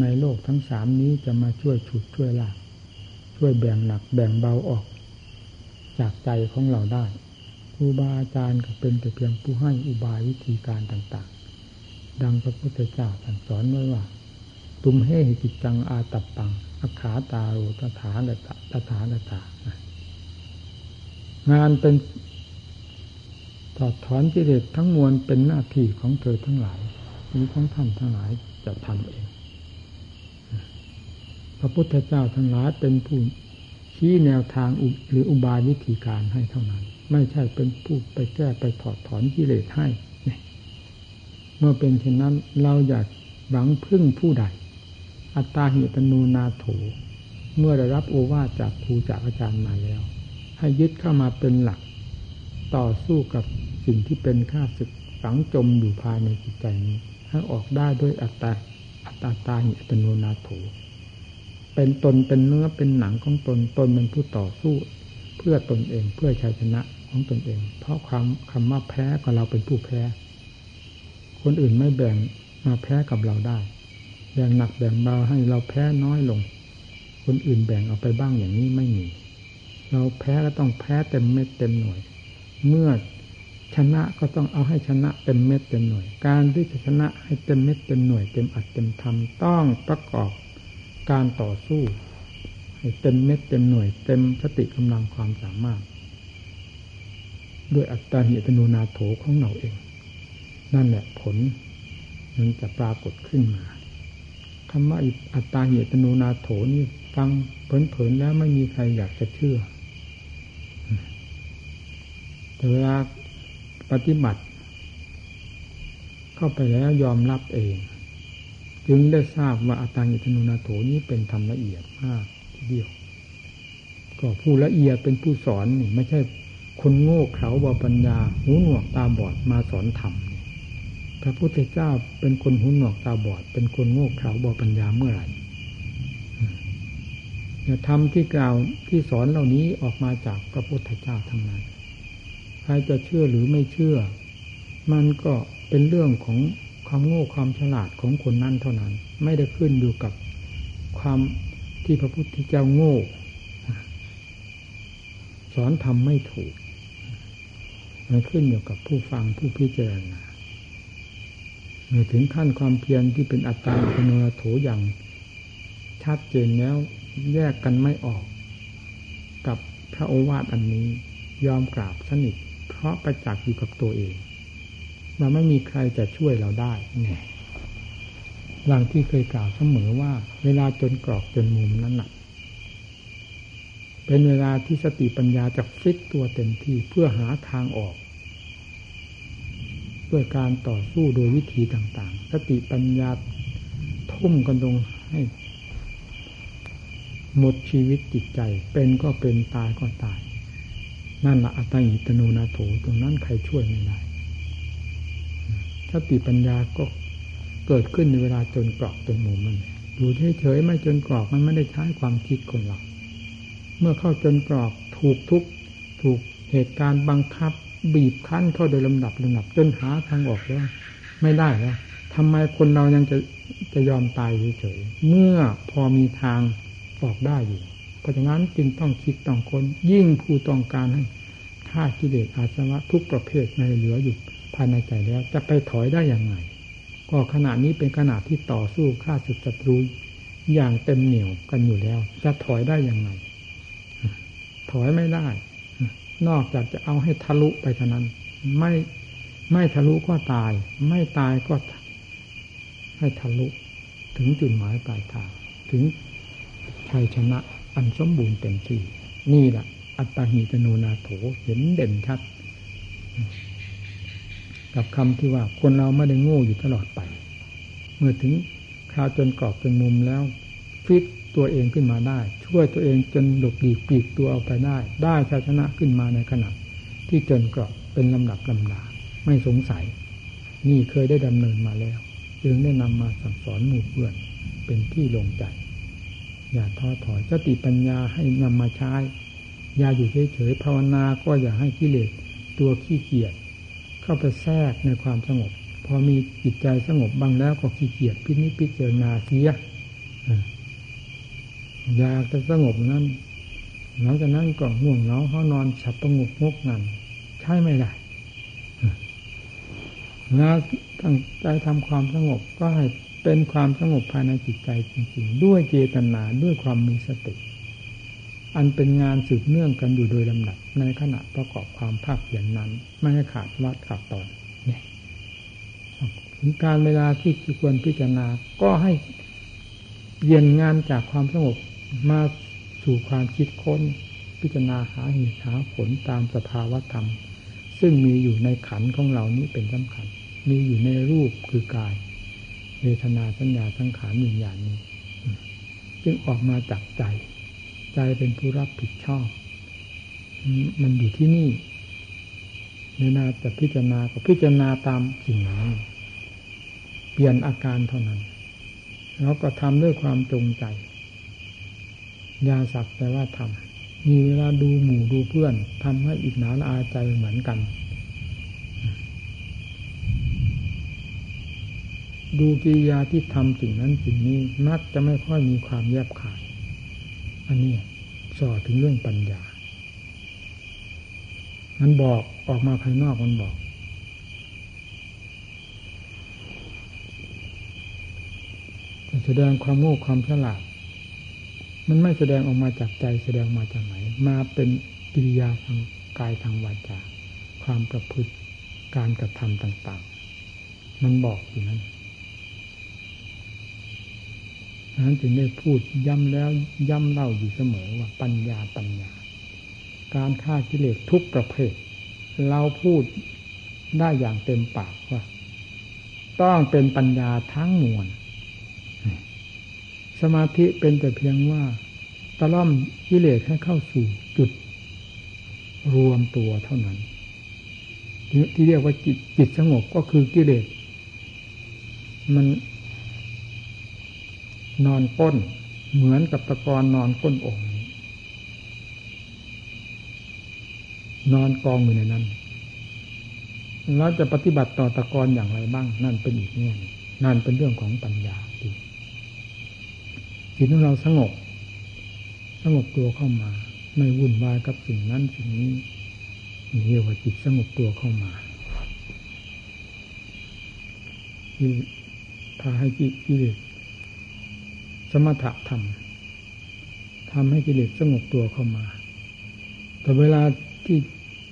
ในโลกทั้งสามนี้จะมาช่วยฉุดช่วยลากช่วยแบ่งหนักแบ่งเบาออกจากใจของเราได้ครูบาอาจารย์ก็เป็นแต่เพียงผู้ให้อุบายวิธีการต่างๆดังพระพุทธเจ้าท่านสอนไว้ว่าตุมเฮหิกิจจังอาตัปปังอัคขาตาโรตถาคตตถาคตงานเป็นถอดถอนกิเลสทั้งมวลเป็นหน้าที่ของเธอทั้งหลายนี้ของท่านทั้งหลายจะทำเองพระพุทธเจ้าทั้งหลายเป็นผู้ชี้แนวทางหรืออุบายวิธีการให้เท่านั้นไม่ใช่เป็นผู้ไปแก้ไปถอดถอนกิเลสให้เมื่อเป็นเช่นนั้นเราอยากหวังพึ่งผู้ใดอัตตาหิปโนนาโถเมื่อได้รับโอวาทจากครูจากอาจารย์มาแล้วให้ยึดเข้ามาเป็นหลักต่อสู้กับสิ่งที่เป็นข้าศึกฝังจมอยู่ภายในจิตใจนี้ให้ออกได้ด้วยอัตตาอัตตาหิปโนนาโถเป็นตนเป็นเนื้อเป็นหนังของตนตนเป็นผู้ต่อสู้เพื่อตนเองเพื่อชัยชนะของตนเองเพราะความคำว่าแพ้ก็เราเป็นผู้แพ้คนอื่นไม่แบ่งมาแพ้กับเราได้แบ่งหนักแบ่งเบาให้เราแพ้น้อยลงคนอื่นแบ่งเอาไปบ้างอย่างนี้ไม่มีเราแพ้ก็ต้องแพ้เต็มเม็ดเต็มหน่วยเมื่อชนะก็ต้องเอาให้ชนะเต็มเม็ดเต็มหน่วยการที่จะชนะให้เต็มเม็ดเต็มหน่วยเต็มอัดเต็มทำต้องประกอบการต่อสู้ให้เต็มเม็ดเต็มหน่วยเต็มสติกำลังความสามารถด้วยอัตตาหิอัตโนนาโถของเราเองนั่นแหละผลมันจะปรากฏขึ้นมาคำว่าอัตตาหิอัตโนนาโถนี่ฟังเผินๆแล้วไม่มีใครอยากจะเชื่อแต่เวลาปฏิบัติเข้าไปแล้วยอมรับเองจึงได้ทราบว่าอัตตาหิอัตโนนาโถนี้เป็นธรรมละเอียดมากทีเดียวก็ผู้ละเอียดเป็นผู้สอนนี่ไม่ใช่คนโง่เขลาบ่ปัญญาหูหนวกตาบอดมาสอนธรรมพระพุทธเจ้าเป็นคนหูหนวกตาบอดเป็นคนโง่เขลาบ่ปัญญาเมื่อไหร่เนี่ยธรรมที่กล่าวที่สอนเหล่านี้ออกมาจากพระพุทธเจ้าทั้งนั้นใครจะเชื่อหรือไม่เชื่อมันก็เป็นเรื่องของความโง่ความฉลาดของคนนั้นเท่านั้นไม่ได้ขึ้นอยู่กับความที่พระพุทธเจ้าโง่สอนทำไม่ถูกมันขึ้นอยู่กับผู้ฟังผู้พิจารณาเมื่อถึงขั้นความเพียรที่เป็นอัตตาหิอัตโนนาโถอย่างชัดเจนแล้วแยกกันไม่ออกกับพระโอวาทอันนี้ยอมกราบสนิทเพราะประจักษ์อยู่กับตัวเองเราไม่มีใครจะช่วยเราได้เนี่ยหลังที่เคยกล่าวเสมอว่าเวลาจนกรอกจนมุมนั้นหนักเป็นเวลาที่สติปัญญาจะฟิตตัวเต็มที่เพื่อหาทางออกด้วยการต่อสู้โดยวิธีต่างๆสติปัญญาทุ่มกันลงให้หมดชีวิตจิตใจเป็นก็เป็นตายก็ตายนั่นละอัตตาหิอัตโนนาโถตรงนั้นใครช่วยไม่ได้สติปัญญาก็เกิดขึ้นในเวลาจนกรอกจนมุมมันดูเฉยๆไม่จนกรอกมันไม่ได้ใช้ความคิดคนหรอกเมื่อเข้าจนกรอกถูกทุกถูกเหตุการณ์บังคับบีบคั้นเข้าโดยลำดับลำดับจนหาทางออกแล้วไม่ได้แล้วทำไมคนเรายังจะจะยอมตายเฉยๆเมื่อพอมีทางออกได้อยู่เพราะฉะนั้นจึงต้องคิดต้องคนยิ่งผู้ต้องการให้ฆ่ากิเลสอาสวะทุกประเภทในเหลืออยู่ภายในใจแล้วจะไปถอยได้อย่างไรก็ขณะนี้เป็นขณะที่ต่อสู้ฆ่าศึกศัตรูอย่างเต็มเหนี่ยวกันอยู่แล้วจะถอยได้อย่างไรถอยไม่ได้นอกจากจะเอาให้ทะลุไปเท่านั้นไม่ไม่ทะลุก็ตายไม่ตายก็ให้ทะลุถึงจุดหมายปลายทางถึงชัยชนะอันสมบูรณ์เต็มที่นี่แหละอัตตาหิอัตโนนาโถเห็นเด่นชัดกับคำที่ว่าคนเราไม่ได้โง่อยู่ตลอดไปเมื่อถึงคราวจนกรอบจนมุมแล้วฟิตตัวเองขึ้นมาได้ช่วยตัวเองจนหลบหลีกปลีกตัวเอาไปได้ได้ชัยชนะขึ้นมาในขณะที่จนกรอบเป็นลำดับลำดาไม่สงสัย นี่เคยได้ดำเนินมาแล้วจึงได้นำมาสั่งสอนหมู่เพื่อนเป็นที่ลงใจอย่าท้อถอยสติปัญญาให้นำมาใช้อย่าอยู่เฉยๆภาวนาก็อย่าให้กิเลสตัวขี้เกียจเข้าไปแทรกในความสงบพอมีจิตใจสงบบ้างแล้วก็ขี้เกียจพินิจพิจารณาเสียอยากจะสงบนั้นหลังจากนั้นก็ง่วงเหงาห้องนอนฉับประงกงกงันใช่ไม่ได้แล้วตั้งใจทำความสงบก็ให้เป็นความสงบภายในจิตใจจริงๆด้วยเจตนาด้วยความมีสติอันเป็นงานสืบเนื่องกันอยู่โดยลำดับในขณะประกอบความภาคเพียรนั้นไม่ให้ขาดวัดขาดตอนเนี่ยถึงการเวลาที่ควรพิจารณาก็ให้เปลี่ยนงานจากความสงบมาสู่ความคิดค้นพิจารณาหาเหตุหาผลตามสภาวะธรรมซึ่งมีอยู่ในขันธ์ของเรานี้เป็นสำคัญมีอยู่ในรูปคือกายเวทนาสัญญาสังขารวิญญาณนี้ซึ่งออกมาจากใจใจเป็นผู้รับผิดชอบมันอยู่ที่นี่ในนาจะพิจารณาก็พิจารณาตามสิ่งนั้นเปลี่ยนอาการเท่านั้นแล้วก็ทำด้วยความจงใจยาศักแต่ว่าทำมีเวลาดูหมู่ดูเพื่อนทำให้อิจฉาละอายใจเหมือนกันดูกิริยาที่ทำสิ่งนั้นสิ่งนี้มักจะไม่ค่อยมีความแยบคายอันนี้สอนถึงเรื่องปัญญามันบอกออกมาภายนอกมันบอกแสดงความโง่ความฉลาดมันไม่แสดงออกมาจากใจแสดงมาจากไหนมาเป็นกิริยาทางกายทางวาจาความประพฤติการกระทำต่างๆมันบอกอยู่นั้นนั้นจึงได้พูดย้ำแล้วย้ำเล่าอยู่เสมอว่าปัญญาปัญญาการฆ่ากิเลสทุกประเภทเราพูดได้อย่างเต็มปากว่าต้องเป็นปัญญาทั้งมวลสมาธิเป็นแต่เพียงว่าตะล่อมกิเลสให้เข้าสู่จุดรวมตัวเท่านั้นที่เรียกว่าจิตจิตสงบก็คือกิเลสมันนอนก้นเหมือนกับตะกอนนอนก้นองค์นอนกองอยู่ในนั้นแล้วจะปฏิบัติต่อตะกอนอย่างไรบ้างนั่นเป็นอีกเรื่องนั่นเป็นเรื่องของปัญญาที่จิตของเราสงบสงบตัวเข้ามาไม่วุ่นวายกับสิ่งนั้นสิ่งนี้เรียกว่าจิตสงบตัวเข้ามาที่พาให้จิตกิเลสสมถะธรรมทำให้กิเลสสงบตัวเข้ามาแต่เวลาที่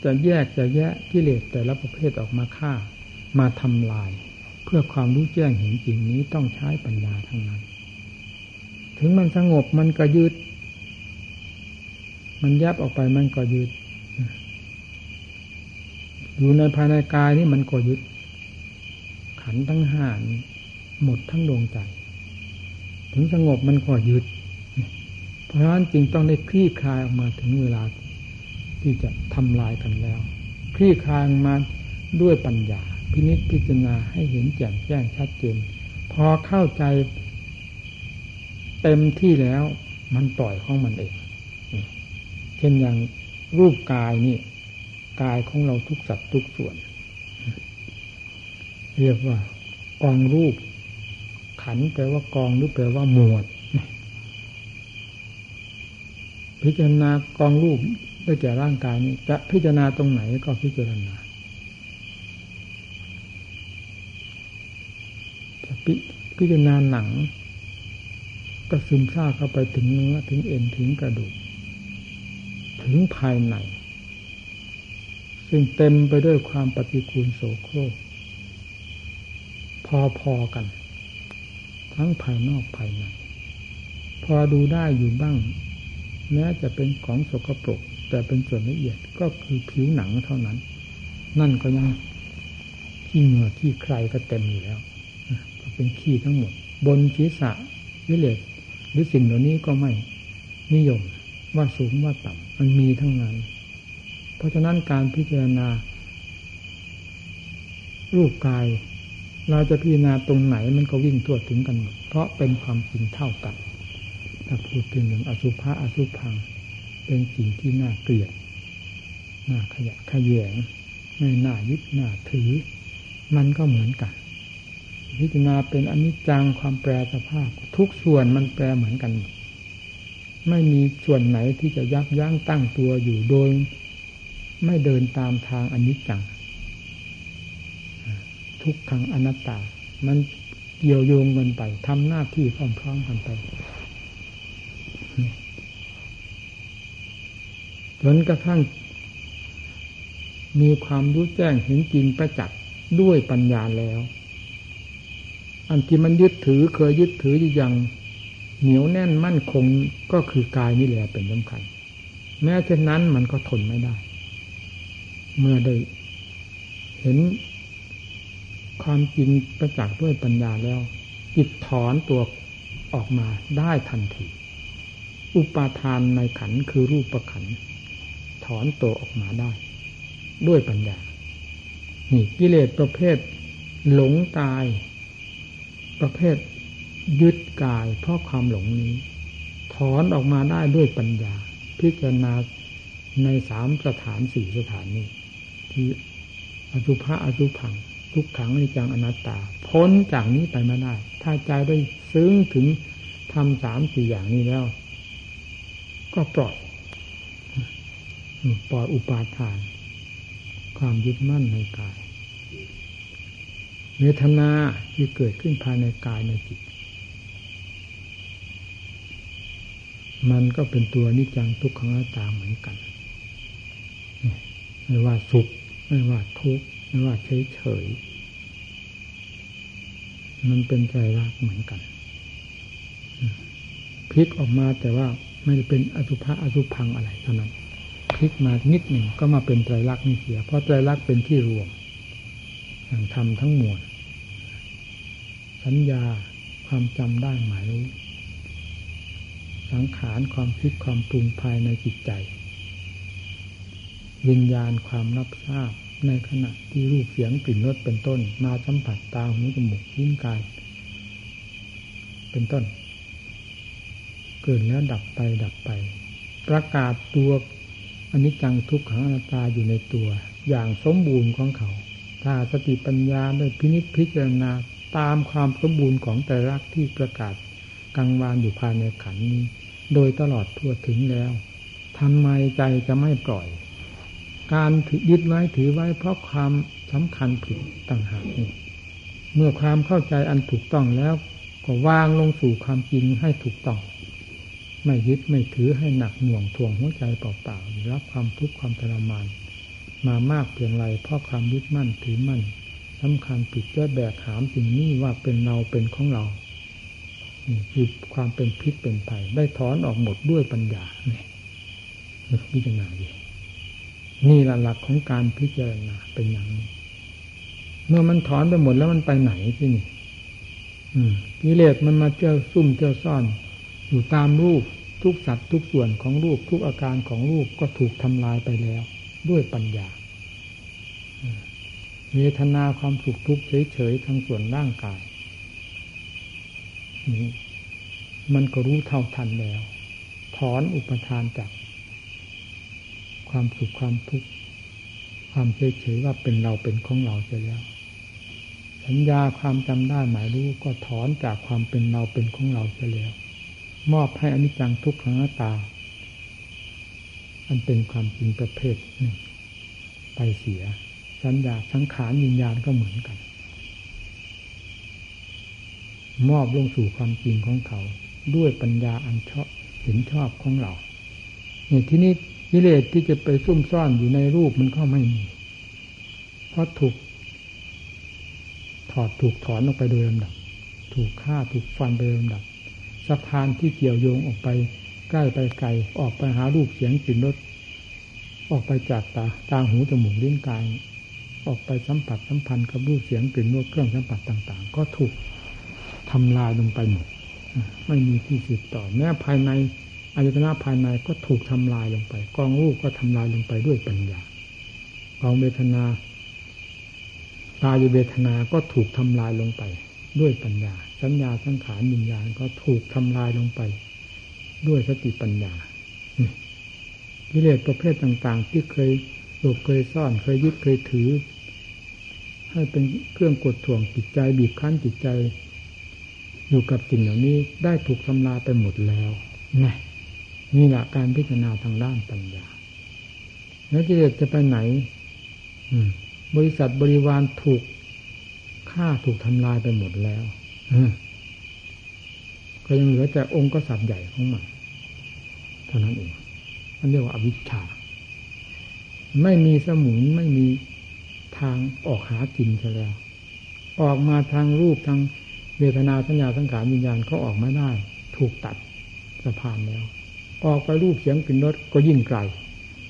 จะแยกจะแยะกิเลสแต่ละประเภทออกมาฆ่ามาทำลายเพื่อความรู้แจ้งเห็นจริงนี้ต้องใช้ปัญญาทั้งนั้นถึงมันสงบมันก็ยืดมันยับออกไปมันก็ยืดอยู่ในภายในกายนี่มันก็ยืดขันธ์ทั้งห้าหมดทั้งดวงใจถึงสงบมันก็ยืดเพราะฉะนั้นจึงต้องได้คลี่คลายออกมาถึงเวลาที่จะทำลายกันแล้วคลี่คลายมาด้วยปัญญาพินิจพิจารณาให้เห็นแจ่มแจ้งชัดเจนพอเข้าใจเต็มที่แล้วมันปล่อยของมันเองเช่นอย่างรูปกายนี่กายของเราทุกสัดทุกส่วนเรียกว่ากองรูปขันแปลว่ากองหรือแปลว่าหมวดพิจารณากองรูปได้แก่ร่างกายนี้จะพิจารณาตรงไหนก็พิจารณาจะพิจารณาหนังก็ซึมซาบเข้าไปถึงเนื้อถึงเอ็นถึงกระดูกถึงภายในซึ่งเต็มไปด้วยความปฏิกูลโสโครกพอๆกันทั้งภายนอกภายในพอดูได้อยู่บ้างแม้จะเป็นของสกปรกแต่เป็นส่วนละเอียดก็คือผิวหนังเท่านั้นนั่นก็ยังขี้เหงื่อขี้ใครก็เต็มอยู่แล้วก็เป็นขี้ทั้งหมดบนศีรษะวิเลศหรือสิ่งเหล่านี้ก็ไม่นิยมว่าสูงว่าต่ำมันมีทั้งนั้นเพราะฉะนั้นการพิจารณารูปกาย เราจะพิจารณาตรงไหนมันก็วิ่งทั่วถึงกันหมดเพราะเป็นความจริงเท่ากันถ้าพูดถึงเรื่องอสุภะอสุภังเป็นสิ่งที่น่าเกลียดน่าขยะขยงไม่น่ายึดน่าถือมันก็เหมือนกันพิจารณาเป็นอนิจจังความแปรสภาพทุกส่วนมันแปรเหมือนกันไม่มีส่วนไหนที่จะยับยั้งตั้งตัวอยู่โดยไม่เดินตามทางอนิจจังทุกขังอนัตตามันเกี่ยวโยงกันไปทำหน้าที่พร้อมๆกันไปจนกระทั่งมีความรู้แจ้งเห็นจริงประจักษ์ด้วยปัญญาแล้วอันที่มันยึดถือเคยยึดถืออยู่อย่างเหนียวแน่นมั่นคงก็คือกายนี่แหละเป็นสำคัญแม้เช่นนั้นมันก็ทนไม่ได้เมื่อได้เห็นความจริงประจักษ์ด้วยปัญญาแล้วจิตถอนตัวออกมาได้ทันทีอุปาทานในขันธ์คือรูปขันธ์ถอนตัวออกมาได้ด้วยปัญญานี่กิเลสประเภทหลงกายประเภทยึดกายเพราะความหลงนี้ถอนออกมาได้ด้วยปัญญาพิจารณาในสามสถานสี่สถานนี้ที่อสุภะอสุภังทุกขังอนิจจังอนัตตาพ้นจากนี้ไปไม่ได้ถ้าใจได้ซึ้งถึงทำสามสี่อย่างนี้แล้วก็ปล่อยปล่อยอุปาทานความยึดมั่นในกายเวทนาที่เกิดขึ้นภายในกายในจิตมันก็เป็นตัวนิจจังทุกขังอนัตตาเหมือนกันไม่ว่าสุขไม่ว่าทุกข์ไม่ว่าเฉยๆมันเป็นใจรักเหมือนกันพลิกออกมาแต่ว่าไม่ได้เป็นอสุภะอสุภังอะไรเท่านั้นพลิกมานิดหนึ่งก็มาเป็นไตรลักษณ์นี่เสียเพราะไตรลักษณ์เป็นที่รวมแห่งธรรมทั้งมวลสัญญาความจำได้หมายรู้สังขารความคิดความปรุงภายในจิตใจวิญญาณความรับทราบในขณะที่รูปเสียงกลิ่นรสเป็นต้นมาสัมผัสตาหูจมูกลิ้นกายเป็นต้นเกิดแล้วดับไปดับไปประกาศตัวอนิจจังทุกขังอนัตตาอยู่ในตัวอย่างสมบูรณ์ของเขาถ้าสติปัญญาได้พินิจพิจารณาตามความสมบูรณ์ของไตรลักษณ์ที่ประกาศกลางวานอยู่ภายในขันธ์นี้โดยตลอดทั่วถึงแล้วทำไมใจจะไม่ปล่อยการยึดไว้ถือไว้เพราะความสำคัญผิดต่างหากนี่เมื่อความเข้าใจอันถูกต้องแล้วก็วางลงสู่ความจริงให้ถูกต้องไม่ยึดไม่ถือให้หนักหน่วงทวงหัวใจเปล่าๆรับความทุกข์ความทรมานมามากเพียงไรเพราะความยึดมั่นถือมั่นสำคัญผิดแก้แบกหามสิ่งนี้ว่าเป็นเราเป็นของเรานี่คือความเป็นพิษเป็นภัยได้ถอนออกหมดด้วยปัญญาเนี่ยพิจารณาดีนี่หลักหลักของการพิจารณาเป็นอย่างนี้เมื่อมันถอนไปหมดแล้วมันไปไหนที่นี่กิเลสมันมาเจ้าซุ่มเจ้าซ่อนอยู่ตามรูปทุกสัตว์ทุกส่วนของรูปทุกอาการของรูปก็ถูกทำลายไปแล้วด้วยปัญญาเวทนาความสุขทุกข์เฉยๆทางส่วนร่างกายมันก็รู้เท่าทันแล้วถอนอุปทานจากความสุขความทุกข์ความเฉยๆว่าเป็นเราเป็นของเราเสียแล้วสัญญาความจำได้หมายรู้ก็ถอนจากความเป็นเราเป็นของเราเสียแล้วมอบให้อนิจจังทุกขังอนัตตาอันเป็นความจริงประเภทหนึ่งไปเสียสัญญาสังขารวิญญาณก็เหมือนกันมอบลงสู่ความจริงของเขาด้วยปัญญาอันชอบเห็นชอบของเรานี่ที่นี้กิเลสที่จะไปซุ่มซ่อนอยู่ในรูปมันก็ไม่มีเพราะถูกถอดถูกถอนออกไปโดยลำดับถูกฆ่าถูกฟันไปโดยลำดับสะพานที่เกี่ยวโยงออกไปใกล้ไปไกลออกไปหารูปเสียงกลิ่นรสออกไปจากตาตาหูจมูกลิ้นกายออกไปสัมผัสสัมพันธ์กับรูปเสียงกลิ่นรสเครื่องสัมผัสต่างๆก็ถูกทำลายลงไปหมดไม่มีที่สืบต่อแม้ภายในอายตนะภายในก็ถูกทำลายลงไปกองรูปก็ทำลายลงไปด้วยปัญญากองเวทนา กายเวทนาก็ถูกทำลายลงไปด้วยปัญญาสัญญาสังขารวิญญาณก็ถูกทำลายลงไปด้วยสติปัญญากิเลสประเภทต่างๆที่เคยหลบเคยซ่อนเคยยึดเคยถือให้เป็นเครื่องกดท่วงจิตใจบีบคั้นจิตใจอยู่กับสิ่งเหล่านี้ได้ถูกทำลายไปหมดแล้วนะนี่แหละการพิจารณาทางด้านปัญญาแล้วกิเลสจะไปไหนบริษัทบริวารถูกฆ่าถูกทำลายไปหมดแล้วก็ยังเหลือแต่องค์กษัตริย์ใหญ่ของมันเท่านั้นเองมันเรียกว่าอวิชชาไม่มีสมุนไม่มีทางออกหากินซะแล้วออกมาทางรูปทางเวทนาสัญญาสังขารวิญญาณเขาออกไม่ได้ถูกตัดสะพานแล้วออกไปรูปเสียงกลิ่นรสก็ยิ่งไกล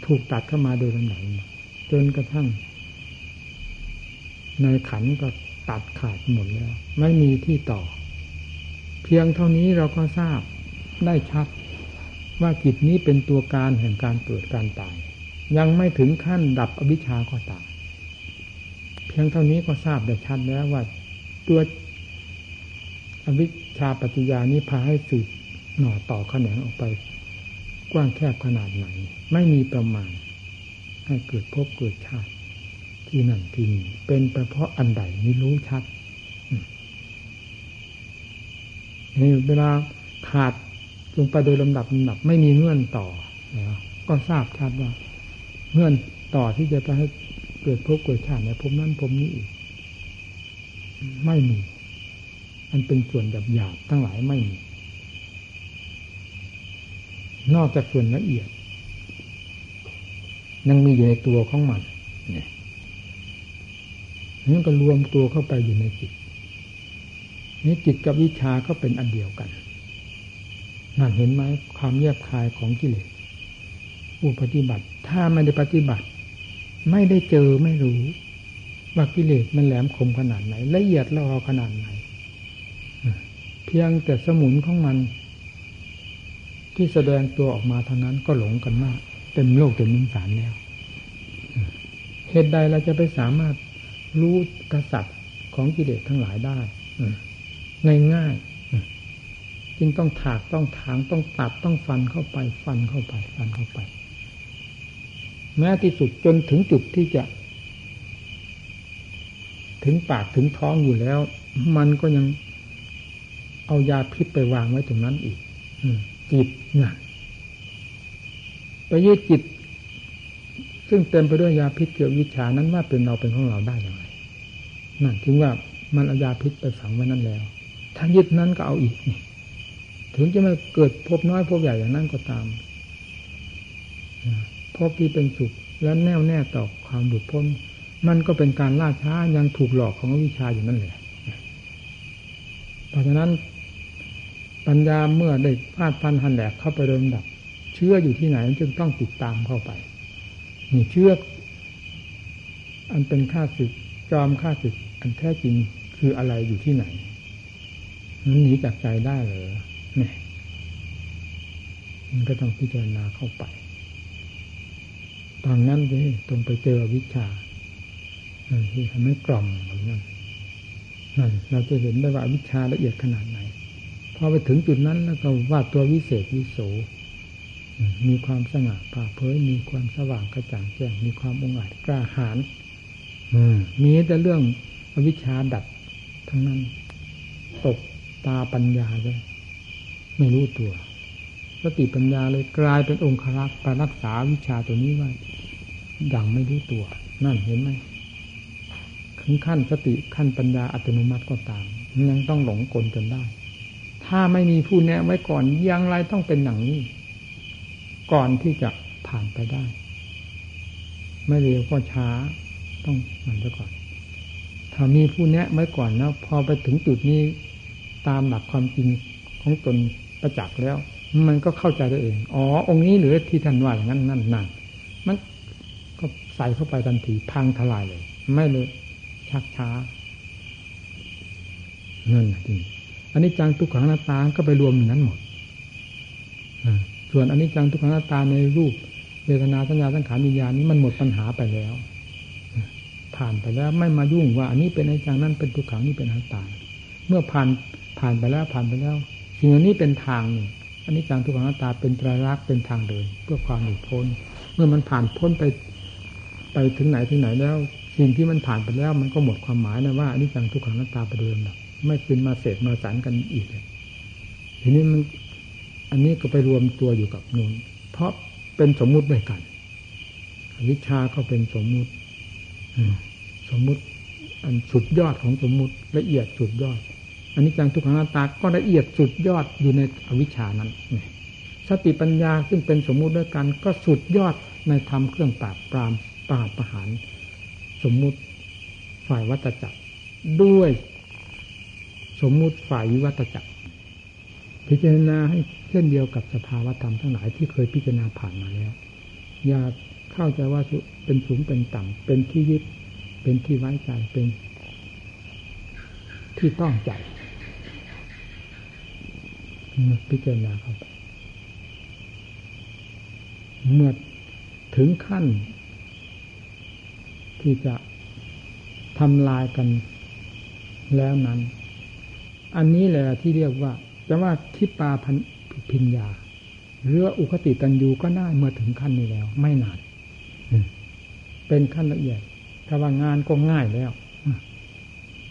ถูกตัดเข้ามาโดยลำดับจนกระทั่งในขันก็ตัดขาดหมดแล้วไม่มีที่ต่อเพียงเท่านี้เราก็ทราบได้ชัดว่าจิตนี้เป็นตัวการแห่งการเกิดการตายยังไม่ถึงขั้นดับอวิชชาก็ตามเพียงเท่านี้ก็ทราบได้ชัดแล้วว่าตัวอวิชชาปัจจยานี้พาให้สืบหน่อต่อแขนงออกไปกว้างแคบขนาดไหนไม่มีประมาณให้เกิดพบเกิดชาติที่นั่นที่นี่เป็นไปเพราะอันใดนี้รู้ชัดนี่เวลาขาดลงไปโดยลำดับลำดับไม่มีเงื่อนต่อนะก็ทราบชัดว่าเงื่อนต่อที่จะไปให้เกิดพบเกิดชาติในภพนั้นภพนี้อีกไม่มีอันเป็นส่วนหยาบๆทั้งหลายไม่มีนอกจากส่วนละเอียดยังมีอยู่ในตัวของมันนี่นี่ก็รวมตัวเข้าไปอยู่ในจิตนี่จิตกับวิชาก็เป็นอันเดียวกันนั่นเห็นไหมความแยบคายของกิเลสอุปฏิบัติถ้าไม่ได้ปฏิบัติไม่ได้เจอไม่รู้ว่ากิเลสมันแหลมคมขนาดไหนละเอียดละออขนาดไหนเพียงแต่สมุนของมันที่แสดงตัวออกมาเท่านั้นก็หลงกันมากเต็มโลกเต็มนิสสารแล้วเหตุใดเราจะไปสามารถรู้กษัตริย์ของกิเลสทั้งหลายได้ง่ายๆจึงต้องถากต้องถางต้องตัดต้องฟันเข้าไปฟันเข้าไปฟันเข้าไปแม้ที่สุดจนถึงจุดที่จะถึงปากถึงท้องอยู่แล้วมันก็ยังเอายาพิษไปวางไว้ตรงนั้นอีกจิตน่ะไปยึดจิตซึ่งเต็มไปด้วยยาพิษเกี่ยววิชานั้นว่าเป็นเราเป็นของเราได้อย่างไรนั่นถึงว่ามันเอายาพิษไปฝังไว้นั่นแล้วถ้ายึดนั้นก็เอาอีกนี่ถึงจะมาเกิดพบน้อยพบใหญ่อย่างนั้นก็ตามพบที่เป็นสุขและแน่วแน่ต่อความหลุดพ้นมันก็เป็นการล่าช้ายังถูกหลอกของวิชาอยู่นั่นแหละเพราะฉะนั้นปัญญาเมื่อได้ฟาดฟันหันแหลกเข้าไปเริ่มดับเชื่ออยู่ที่ไหนจึงต้องติดตามเข้าไปนี่เชื่ออันเป็นข้าศึกจอมข้าศึกอันแท้จริงคืออะไรอยู่ที่ไหนมันหนีจากใจได้เหรอนี่มันก็ต้องพิจารณาเข้าไปตอนนั้นที่ตรงไปเจอวิชาที่ทำให้กล่อมแบบนั้นนั่นเราจะเห็นได้ว่าวิชาละเอียดขนาดไหนพอไปถึงจุดนั้นแล้วก็วาดตัววิเศษวิโสมีความสง่าผ่าเผยมีความสว่างกระจ่างแจ้งมีความองอาจกล้าหาญมีแต่เรื่องอวิชชาดับทั้งนั้นตกตาปัญญาเลยไม่รู้ตัวสติปัญญาเลยกลายเป็นองครักษ์รักษาวิชาตัวนี้ไว้ดังไม่รู้ตัวนั่นเห็นไหมถึงขั้นสติขั้นปัญญาอัตโนมัติก็ตามยังต้องหลงกลจนได้ถ้าไม่มีผู้แนะไว้ก่อนอย่างไรต้องเป็นหนังนี้ก่อนที่จะผ่านไปได้ไม่เร็วก็ช้าต้องมันซะก่อนถ้ามีผู้แนะไว้ก่อนแล้วพอไปถึงจุดนี้ตามหลักความจริงของตนประจักษ์แล้วมันก็เข้าใจตัวเองอ๋อองค์นี้หรือที่ท่านว่าอย่างนั้นนั่นนั่นมันก็ใส่เข้าไปทันทีพังทลายเลยไม่เลยชักช้านั่นจริงอนิจจังทุกขังอนัตตาก็ไปรวมอยู่นั้นหมดส่วนอนิจจังทุกขังอนัตตาในรูปเวทนาสัญญาสังขารวิญญาณนี้มันหมดปัญหาไปแล้ว ผ่านไปแล้วไม่มายุ่งว่าอันนี้เป็นอาจารย์นั่นเป็นทุกขังนี่เป็นอนัตตาเมื่อผ่านผ่านไปแล้วผ่านไปแล้วสิ่งอันนี้เป็นทางนี่อันนี้การทุกขังอนัตตาเป็นไตรลักษณ์เป็นทางเดินเพื่อความหลุดพ้นเมื่อมันผ่านพ้นไปไปถึงไหนถึงไหนแล้วสิ่งที่มันผ่านไปแล้วมันก็หมดความหมายนะว่าอันนี้การทุกขังอนัตตาประเดิมนะไม่เป็นมาเสพมาสารกันอีกทีนี้มันอันนี้ก็ไปรวมตัวอยู่กับนู้นเพราะเป็นสมมุติด้วยกันวิชาก็เป็นสมมุติสมมุติอันสุดยอดของสมมุติละเอียดสุดยอดอันนี้จังทุกขังอนัตตาก็ละเอียดสุดยอดอยู่ในอวิชชานั้นสติปัญญาซึ่งเป็นสมมุติด้วยกันก็สุดยอดในธรรมเครื่องปราบปรามปราบประหารสมมุติฝ่ายวัฏจักรด้วยสมมุติฝ่ายวิวัฏจักรพิจารณาให้เช่นเดียวกับสภาวธรรมทั้งหลายที่เคยพิจารณาผ่านมาแล้วอย่าเข้าใจว่าเป็นสูงเป็นต่ำเป็นที่ยึดเป็นที่ไว้ใจเป็นที่ต้องใจพิจารณาครับเมื่อถึงขั้นที่จะทำลายกันแล้วนั้นอันนี้แหละที่เรียกว่าจะว่าทิปาพิญญาหรืออุคติตัญญูก็ได้เมื่อถึงขั้นนี้แล้วไม่นานเป็นขั้นละเอียดถ้าว่างานก็ง่ายแล้ว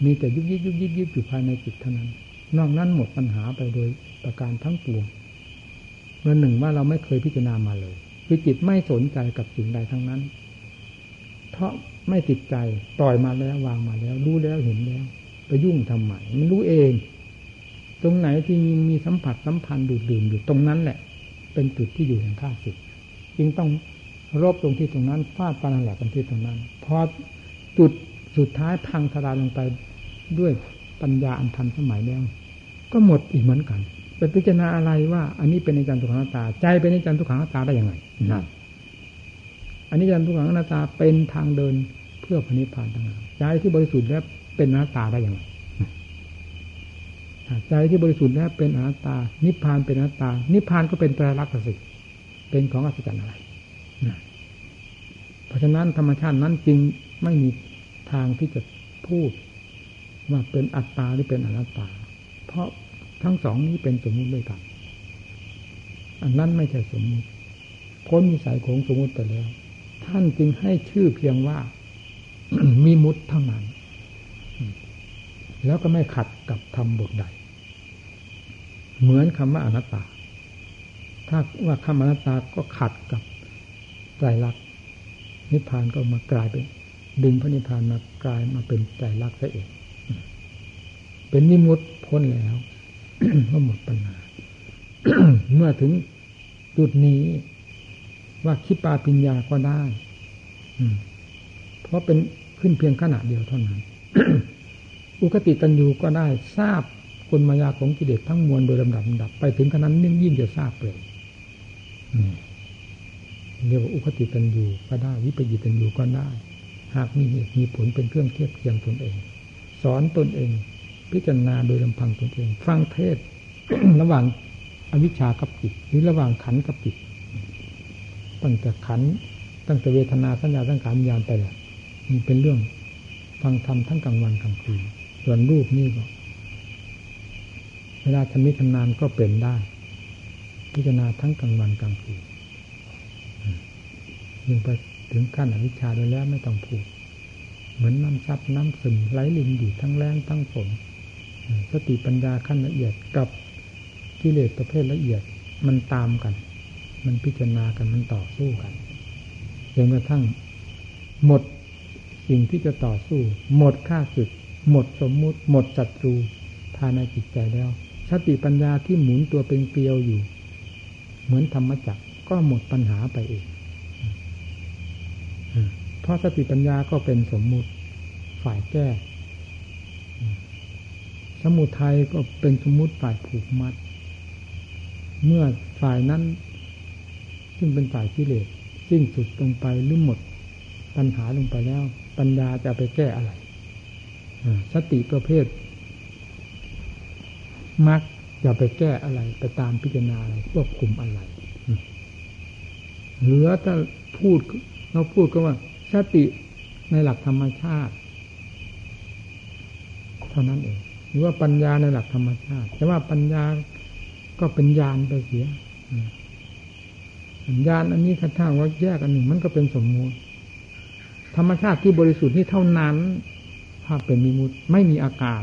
มีแต่ยุบยิบยุบยิบยิบอยู่ภายในจิตเท่านั้นนอกนั้นหมดปัญหาไปโดยประการทั้งปวงเรื่องหนึ่งว่าเราไม่เคยพิจารณามาเลยคือจิตไม่สนใจกับสิ่งใดทั้งนั้นเพราะไม่ติดใจปล่อยมาแล้ววางมาแล้วรู้แล้วเห็นแล้วไปยุ่งทำไมมันรู้เองตรงไหนที่มีสัมผัสสัมพันธ์ดูดดื่มอยู่ตรงนั้นแหละเป็นจุดที่อยู่แห่งข้าศึกจึงต้องรบตรงที่ตรงนั้นฟาดปาหลักกันที่ตรงนั้นพอจุดสุดท้ายพังทลายลงไปด้วยปัญญาอันทันสมัยแล้วก็หมดอีกเหมือนกันไปพิจารณาอะไรว่าอันนี้เป็นอาจารย์ทุกขังอนัตตาใจเป็นอาจารย์ทุกขังอนัตตาได้ยังไงนั่นอันนี้อาจารย์ทุกขังอนัตตาเป็นทางเดินเพื่อพระนิพพานต่างหากใจที่บริสุทธิ์แล้วเป็นอนัตตาได้ยังไงใจที่บริสุทธิ์แล้วเป็นอนัตตานิพพานเป็นอนัตตานิพพานก็เป็นไตรลักษณ์สิเป็นของอัศจรรย์อะไรเพราะฉะนั้นธรรมชาตินั้นจริงไม่มีทางที่จะพูดว่าเป็นอัตตาหรือเป็นอนัตตาเพราะทั้งสองนี้เป็นสมมุติด้วยกันอันนั้นไม่ใช่สมมุติพ้นวิสัยของสมมุติไปแล้วท่านจึงให้ชื่อเพียงว่า มีมุตเท่านั้นแล้วก็ไม่ขัดกับธรรมบทใดเหมือนคำว่าอนัตตาถ้าว่าคำอนัตตาก็ขัดกับไตรลักษณ์นิพพานก็มากลายเป็นดึงพระนิพพานมากลายมาเป็นไตรลักษณ์ซะเองเป็นนิมุตพ้นแล้ว ก็หมดปัญหา เมื่อถึงจุดนี้ว่าคิปาปิญญาก็ได้เพราะเป็นขึ้นเพียงขณะเดียวเท่านั้น อุคติตัญญูก็ได้ทราบกลมายาของกิเลสทั้งมวลโดยลำดับลำดับไปถึงขนาดนั้นยิ่งจะทราบเลยเรียกว่าอุคติตัญญูก็ได้วิปยิตัญญูก็ได้หากมีเหตุมีผลเป็นเครื่องเทียบเทียงตนเองสอนตนเองพิจารณาโดยลำพังตนเองฟังเทศ ระหว่างอวิชชากับจิตหรือระหว่างขันธ์กับจิตตั้งแต่ขันธ์ตั้งแต่เวทนาสัญญาสังขารวิญญาณไปละมันเป็นเรื่องฟังธรรมทั้งกลางวันกลางคืนส่วนรูปนี่ก็เวลาชำนิชำนาญก็เป็นได้พิจารณาทั้งกลางวันกลางคืนยิ่งไปถึงขั้นอวิชชาโดยแล้วไม่ต้องพูดเหมือนน้ำซับน้ำซึมไหลลินอยู่ทั้งแรงทั้งฝนสติปัญญาขั้นละเอียดกับกิเลสประเภทละเอียดมันตามกันมันพิจารณากันมันต่อสู้กันจนกระทั่งหมดสิ่งที่จะต่อสู้หมดข้าศึกหมดสมมุติหมดศัตรูภายในจิตใจแล้วสติปัญญาที่หมุนตัวเป็นเกลียวอยู่เหมือนธรรมจักรก็หมดปัญหาไปเองเพราะสติปัญญาก็เป็นสมมุติฝ่ายแก้สมุทัยก็เป็นสมมุติฝ่ายผูกมัดเมื่อฝ่ายนั้นซึ่งเป็นฝ่ายกิเลสสิ้นสุดลงไปหรือหมดปัญหาลงไปแล้วปัญญาจะไปแก้อะไรสติประเภทมรรคอย่าไปแก้อะไรไปตามพิจารณาอะไรควบคุมอะไรเหลือถ้าพูดเราพูดก็ว่าสติ ในหลักธรรมชาติเท่านั้นเองหรือว่าปัญญาในหลักธรรมชาติแต่ว่าปัญญาก็เป็นญาณไปเสียญาณอันนี้ถ้าว่าแยกอันหนึ่งมันก็เป็นสมมุติธรรมชาติที่บริสุทธิ์นี่เท่านั้นถ้าเป็นมีมุตไม่มีอาการ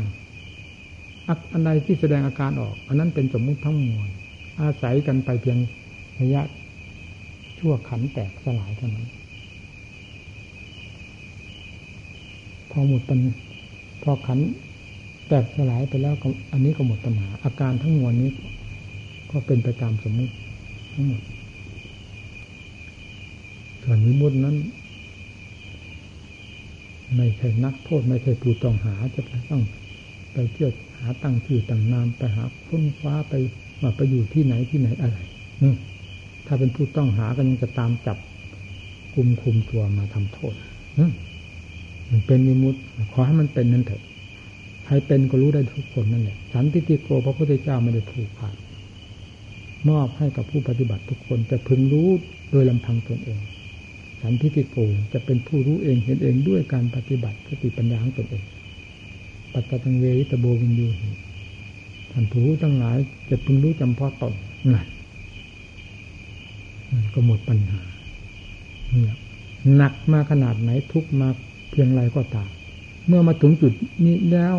อันใดที่แสดงอาการออกอันนั้นเป็นสมมุติทั้งมวลอาศัยกันไปเพียงระยะชั่วขันแตกสลายเท่านั้นพอหมดปัญหาพอขันแตกสลายไปแล้วอันนี้ก็หมดปัญหาอาการทั้งมวลนี้ก็เป็นไปตามสมมุติทั้งหมดส่วนวิมุตตินั้นไม่ใช่นักโทษไม่ใช่ผู้ต้องหาจะต้องไปเที่ยวหาตั้งชื่อตั้งนามไปหาค้นคว้าไปว่าไปอยู่ที่ไหนที่ไหนอะไรถ้าเป็นผู้ต้องหาก็ยังจะตามจับกุมคุมตัวมาทำโทษมันเป็นวิมุตติขอให้มันเป็นนั่นเถอะใครเป็นก็รู้ได้ทุกคนนั่นแหละสันติติโกพระพุทธเจ้าไม่ได้ผูกขาดมอบให้กับผู้ปฏิบัติทุกคนจะพึงรู้โดยลำพังตนเองสันทิฏฐิโกจะเป็นผู้รู้เองเห็นเองด้วยการปฏิบัติสติปัญญาของตนเองปัจจตังเวยิตโบวินยูหิท่านผู้ทั้งหลายจะพึงรู้จำเพาะตนนั่นก็หมดปัญหาหนักมาขนาดไหนทุกมาเพียงไรก็ตามเมื่อมาถึงจุดนี้แล้ว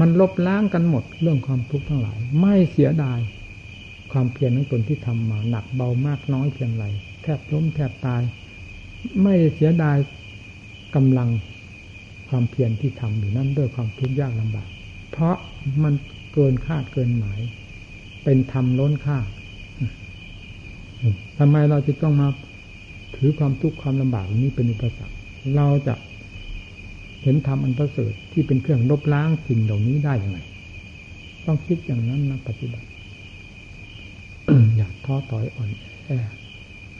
มันลบล้างกันหมดเรื่องความทุกข์ทั้งหลายไม่เสียดายความเพียรของตนที่ทำมาหนักเบามากน้อยเพียงไรแทบล้มแทบตายไม่เสียดายกำลังความเพียรที่ทำอยู่นั่นด้วยความทุกข์ยากลำบากเพราะมันเกินคาดเกินหมายเป็นธรรมล้นค่าทำไมเราจึงต้องมาถือความทุกข์ความลำบากนี้เป็นอุปสรรคเราจะเห็นธรรมอันประเสริฐที่เป็นเครื่องลบล้างสิ่งเหล่านี้ได้อย่างไรต้องคิดอย่างนั้นนะปฏิบัติ อย่าท้อถอยอ่อนแอ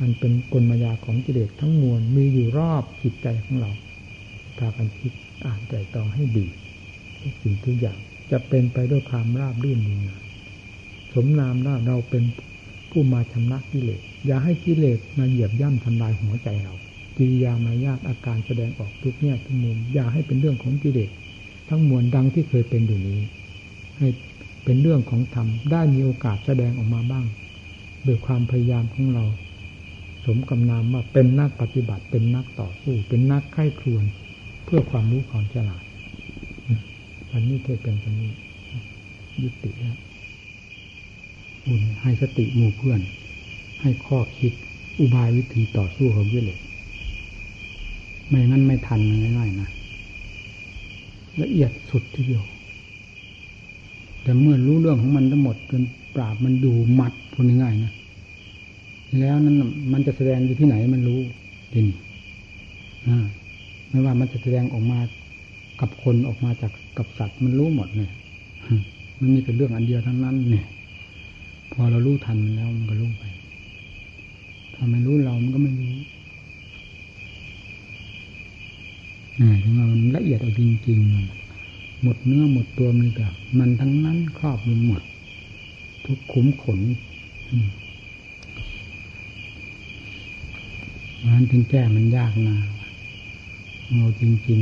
อันเป็นกลมายาของกิเลสทั้งมวลมีอยู่รอบจิตใจของเราพากันคิดอ่านใจตองให้ดีทุกสิ่งทุกอย่างจะเป็นไปด้วยความราบรื่นดีงามสมนามว่าเราเป็นผู้มาชำระกิเลสอย่าให้กิเลสมาเหยียบย่ำทำลายหัวใจเรากิริยามารยาทอาการแสดงออกทุกแง่ทุกมุมอย่าให้เป็นเรื่องของกิเลสทั้งมวลดังที่เคยเป็นอยู่นี้ให้เป็นเรื่องของธรรมได้มีโอกาสแสดงออกมาบ้างด้วยความพยายามของเราสมกำนามว่าเป็นนักปฏิบัติเป็นนักต่อสู้เป็นนักไข้ครวนเพื่อความรู้ความฉลาดอันนี้เทศเป็นอันนี้ยุติแล้วบุญให้สติหมู่เพื่อนให้ข้อคิดอุบายวิธีต่อสู้ของกิเลสไม่งั้นไม่ทันง่ายๆนะละเอียดสุดทีเดียวแต่เมื่อรู้เรื่องของมันทั้งหมดจนปราบมันดูมัดพูดง่ายๆนะแล้วนั้นมันจะแสดงอยู่ที่ไหนมันรู้ดินไม่ว่ามันจะแสดงออกมากับคนออกมาจากกับสัตว์มันรู้หมดเลยมันมีแต่เรื่องอันเดียวทั้งนั้นเนี่ยพอเรารู้ทันมันแล้วมันก็รู้ไปถ้าไม่รู้เรามันก็ไม่รู้เนี่ยถึงว่ามันละเอียดเอาจริงๆหมดเนื้อหมดตัวมันก็มันทั้งนั้นครอบมันหมดทุกขุมขนมันถึงแก้มันยากนะเราจริง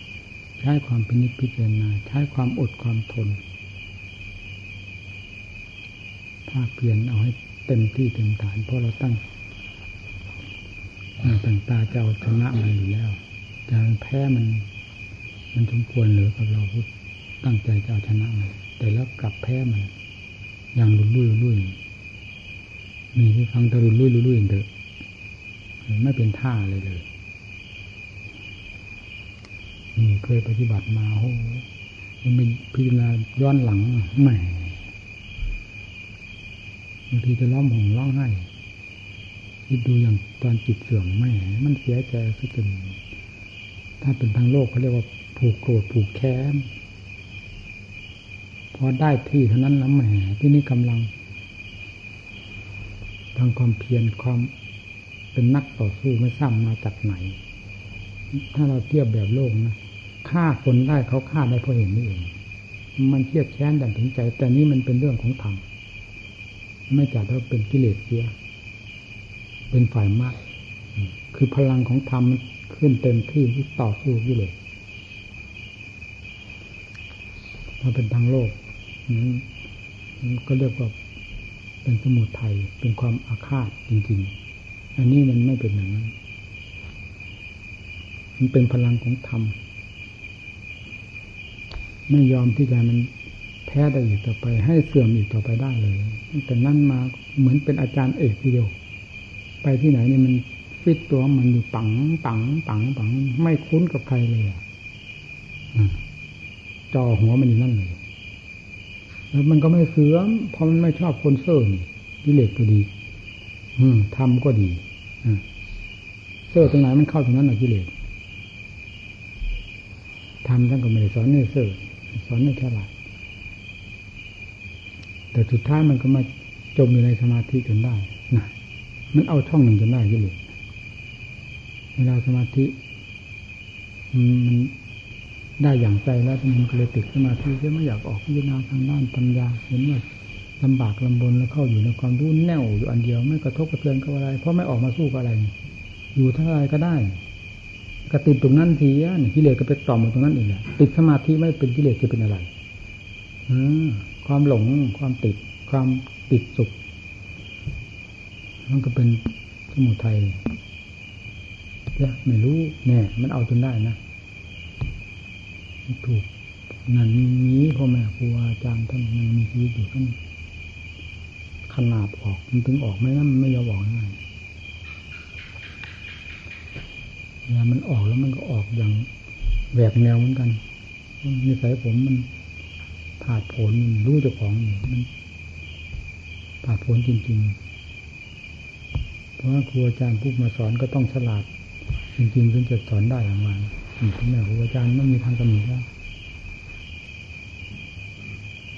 ๆใช้ความพินิจพิจารณาใช้ความอดความทนภาคเพียรเอาให้เต็มที่เต็มฐานเพราะเราตั้งตั้งตาจะเอาชนะมันอยู่แล้วจะแพ้มันมันสมควรหรือกับเราพูดตั้งใจจะเอาชนะมันแต่แล้วกลับแพ้มันอย่างลุลุ่ยลุ่ยมีที่ฟังตะลุลุ่ยลุ่ยเถอะไม่เป็นท่าเลยเลยนี่เคยปฏิบัติมาโอ้ยังเป็นพิจารณาย้อนหลังแหมบางทีจะร้องห่มร้องไห้คิดดูอย่างตอนจิตเสื่อมแหมมันเสียใจสุดจนถ้าเป็นทางโลกเขาเรียกว่าผูกโกรธผูกแค้นพอได้ที่เท่านั้นแล้วแหมที่นี่กำลังทางความเพียรความเป็นนักต่อสู้ไม่ซ้ำมาจากไหนถ้าเราเทียบแบบโลกนะฆ่าคนได้เขาฆ่าได้เพราะเห็นนี่เองมันเทียบแค้นดันถึงใจแต่นี่มันเป็นเรื่องของธรรมไม่จัดว่าเป็นกิเลสเสียเป็นฝ่ายมรรคคือพลังของธรรม ขึ้นเต็มที่ที่ต่อสู้กิเลสมาเป็นทางโลกนี่ก็เรียกว่าเป็นสมุทัยเป็นความอาฆาตจริงๆอันนี้มันไม่เป็นอย่างนั้นมันเป็นพลังของธรรมไม่ยอมที่จะมันแพ้ได้อีกต่อไปให้เสื่อมอีกต่อไปได้เลยแต่นั่นมาเหมือนเป็นอาจารย์เอกทีเดียวไปที่ไหนนี่มันฟิตตัวมันอยู่ปังปังปังปังไม่คุ้นกับใครเลยอ่ะจ่อหัวมันอยู่นั่นเลยแล้วมันก็ไม่เสื่อมเพราะมันไม่ชอบคนเซ่อกิเลสก็ดีทำก็ดีเซ่อตรงไหนมันเข้าตรงนั้นน่ะกิเลสทำท่านก็ไม่ได้สอนให้เซ่อสอนให้ฉลาดแต่สุดท้ายมันก็มาจมอยู่ในสมาธิจนได้นะมันเอาช่องหนึ่งจนได้กิเลสเวลาสมาธิมันได้อย่างใจแล้วมันก็เลยติดสมาธิที่ไม่อยากออกพิจารณาทางด้านปัญญาเห็นว่าลำบากลำบนแล้วเข้าอยู่ในความรู้แน่วอยู่อันเดียวไม่กระทบกระเทือนกับอะไรเพราะไม่ออกมาสู้กับอะไรอยู่เท่าไรก็ได้กระติดตรงนั้นทีนี่กิเลสก็ไปต่อมตรงนั้นเองแหละติดสมาธิไม่เป็นกิเลสจะเป็นอะไรความหลงความติดความติดสุขมันก็เป็นสมุทัยไม่รู้แน่มันเอาจนได้นะถูกนั่นนี้พ่อแม่ครูอาจารย์ท่านยังมีชีวิตอยู่ท่านขนาบออกมันถึงออกไม่นะมันไม่ยอมออกง่ายเนี่ยมันออกแล้วมันก็ออกอย่างแหวกแนวเหมือนกันนิสัยผมมันผาดโผนรู้เจ้าของมันผาดโผนจริงๆเพราะว่าครูอาจารย์พูดมาสอนก็ต้องฉลาดจริงๆถึงจะสอนได้อย่างไรพ่อแม่ครูอาจารย์ไม่มีทางตำหนิแล้ว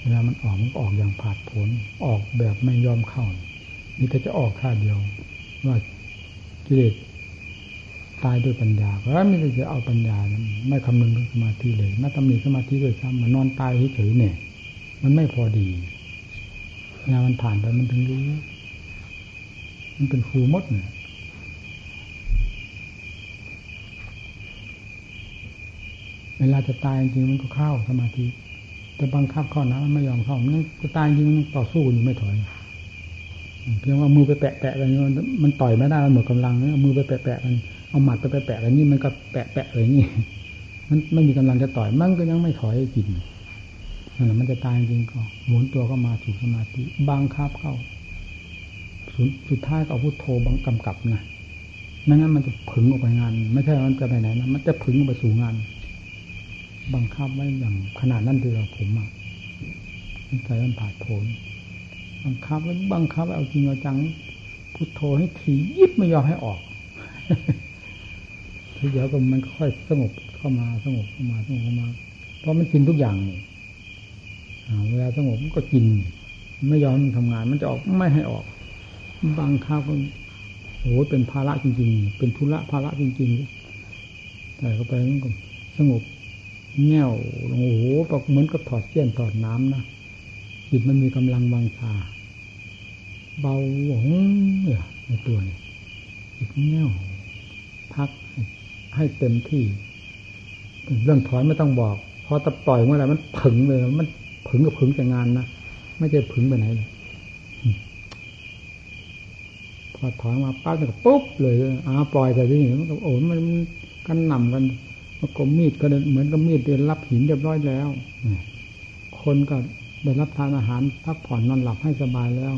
เวลามันออกมันออกอย่างผาดโผนออกแบบไม่ยอมเข้านี่ก็จะออกข้าเดียวว่ากิเลสตายด้วยปัญญาเพราะไม่ได้จะเอาปัญญาไม่คำนึงถึงสมาธิเลยมาตำหนิสมาธิด้วยซ้ำมันนอนตายเฉยๆเนี่ยมันไม่พอดีงานมันผ่านไปมันถึงรู้มันเป็นครูมดเนี่ยเวลาจะตายจริงมันก็เข้าสมาธิแต่บังคับเข้านะมันไม่ยอมเข้ามันจะตายจริงมันต่อสู้อยู่ไม่ถอยเพียงว่ามือไปแปะแปะกันมันต่อยไม่ได้มันหมดกำลังมือไปแปะแปะกันเอาหมัดไปแปะแปะกันนี่มันก็แปะแปะเลยนี่มันไม่มีกำลังจะต่อยมันก็ยังไม่ถอยกินนั่นแหละมันจะตายจริงก็หมุนตัวเข้ามาสู่สมาธิบังคับเข้าสุดท้ายก็เอาพุทโธบังกำกับนะไม่งั้นมันจะผึ่งออกไปงานไม่ใช่มันจะไปไหนนะมันจะผึ่งไปสู่งานบังคับไว้อย่างขนาดนั้นเลยผมอ่ะมันใจมันผาดโผนบังคับแล้วบังคับเอาจริงเอาจังพุทโธให้ถี่ยิบไม่ยอมให้ออกทีเดียวก็มันค่อยสงบเข้ามาสงบเข้ามาสงบเข้ามาเพราะมันกินทุกอย่างเวลาสงบมันก็กินไม่ยอมทำงานมันจะออกไม่ให้ออกบังคับก็โอ้โหเป็นภาระจริงๆเป็นธุระภาระจริงๆแต่เข้าไปมันก็สงบแง่วโอ้โหเหมือนกับถอดเสี้ยนถอดน้ำนะจิตมันมีกำลังวังชาเบาหวงเนี่ยในตัวนี่จิตแง่วพักให้เต็มที่เรื่องถอยไม่ต้องบอกพอตะปล่อยเมื่อไหร่มันผึ่งเลยมันผึ่งกับผึ่งแต่งานนะไม่ใช่ผึ่งไปไหนเลยพอถอยมาปั๊บก็ปุ๊บเลยอ้าวปล่อยแต่ที่นี่มันโอ้โหมันกันหน่ำกันก็มีดก็เหมือนกับมีดได้รับหินเรียบร้อยแล้วคนก็ได้รับทานอาหารพักผ่อนนอนหลับให้สบายแล้ว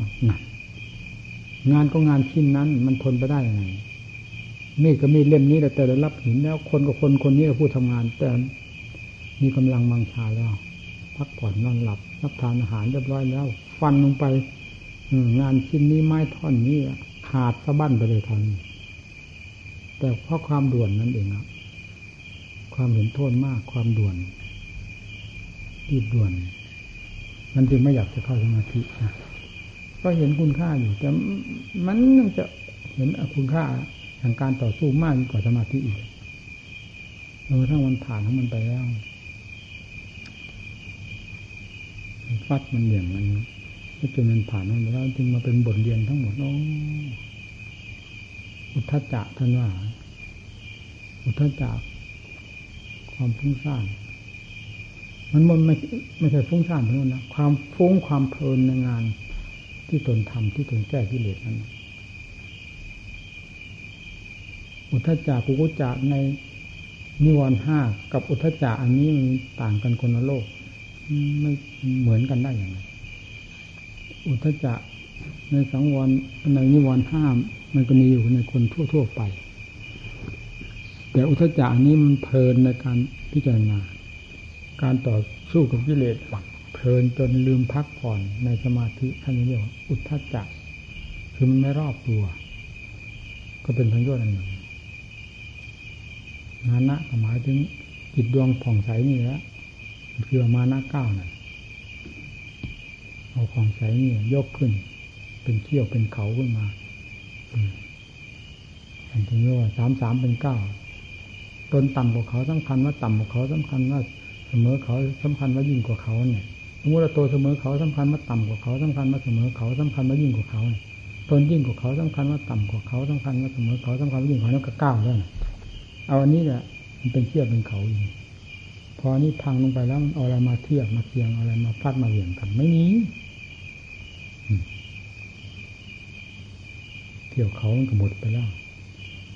งานก็งานชิ้นนั้นมันทนไปได้ยังไงมีดก็มีดเล่มนี้แต่ได้รับหินแล้วคนก็คนคนนี้ก็ผู้ทำงานแต่มีกำลังบังชาแล้วพักผ่อนนอนหลับรับทานอาหารเรียบร้อยแล้วฟันลงไปงานชิ้นนี้ไม้ท่อนนี้ขาดสะบั้นไปเลยทันแต่เพราะความด่วนนั่นเองครับความเห็นโทษมากความด่วนรีบด่วนมันจึงไม่อยากจะเข้าสมาธินะก็เห็นคุณค่าอยู่แต่มันยังจะเห็นคุณค่าทางการต่อสู้มากกว่าสมาธิอีกจนกระทั่งวันผ่านของมันไปแล้วมันฟัดมันเหวี่ยงมันจนมันผ่านมันไปแล้วจึงมาเป็นบทเรียนทั้งหมดโอ้อุทธัจจะท่านว่า อุทธจากความฟุ้งซ่านมันมันไม่ไม่ใช่ฟุ้งซ่านเท่านั้นนะความฟุ้งความเพลินในงานที่ตนทำที่ตนแก้กิเลสนั้นอุทธจักกุกุจจะในนิวรณ์ห้ากับอุทธจักอันนี้มันต่างกันคนละโลกไม่เหมือนกันได้อย่างไรอุทธจักในสังวรในนิวรณ์ห้ามันก็มีอยู่ในคนทั่วๆไปแต่อุทธจักอันนี้มันเพลินในการพิจารณาการต่อสู้กับกิเลสเพลินจนลืมพักผ่อนในสมาธิท่านเรียกว่าอุทธจักคือมันไม่รอบตัวก็เป็นสังโยชน์อันหนึ่งมานะหมายถึงจิตดวงผ่องใสนี่แหละคือมานะเก้านั่นเอาผ่องใสนี่ยกขึ้นเป็นเขี้ยวเป็นเขาขึ้นมาอันที่เรียกว่าสามสามเป็นเก้าตนต่ำกว่าเขาสำคัญว่าต่ำกว่าเขาสำคัญว่าเสมอเขาสำคัญว่ายิ่งกว่าเขาเนี่ยสมมติว่าตัวเสมอเขาสำคัญว่าต่ำกว่าเขาสำคัญว่าเสมอเขาสำคัญว่ายิ่งกว่าเขาเนี่ยตนยิ่งกว่าเขาสำคัญว่าต่ำกว่าเขาสำคัญว่าเสมอเขาสำคัญว่ายิ่งกว่าเขาก็เก้าแล้วเอาอันนี้แหละมันเป็นเทียบเป็นเขาอยู่พอนี้พังลงไปแล้วเอาอะไรมาเทียบมาเทียงเอาอะไรมาฟาดมาเหวี่ยงกันไม่มีเที่ยวเขามันก็หมดไปแล้ว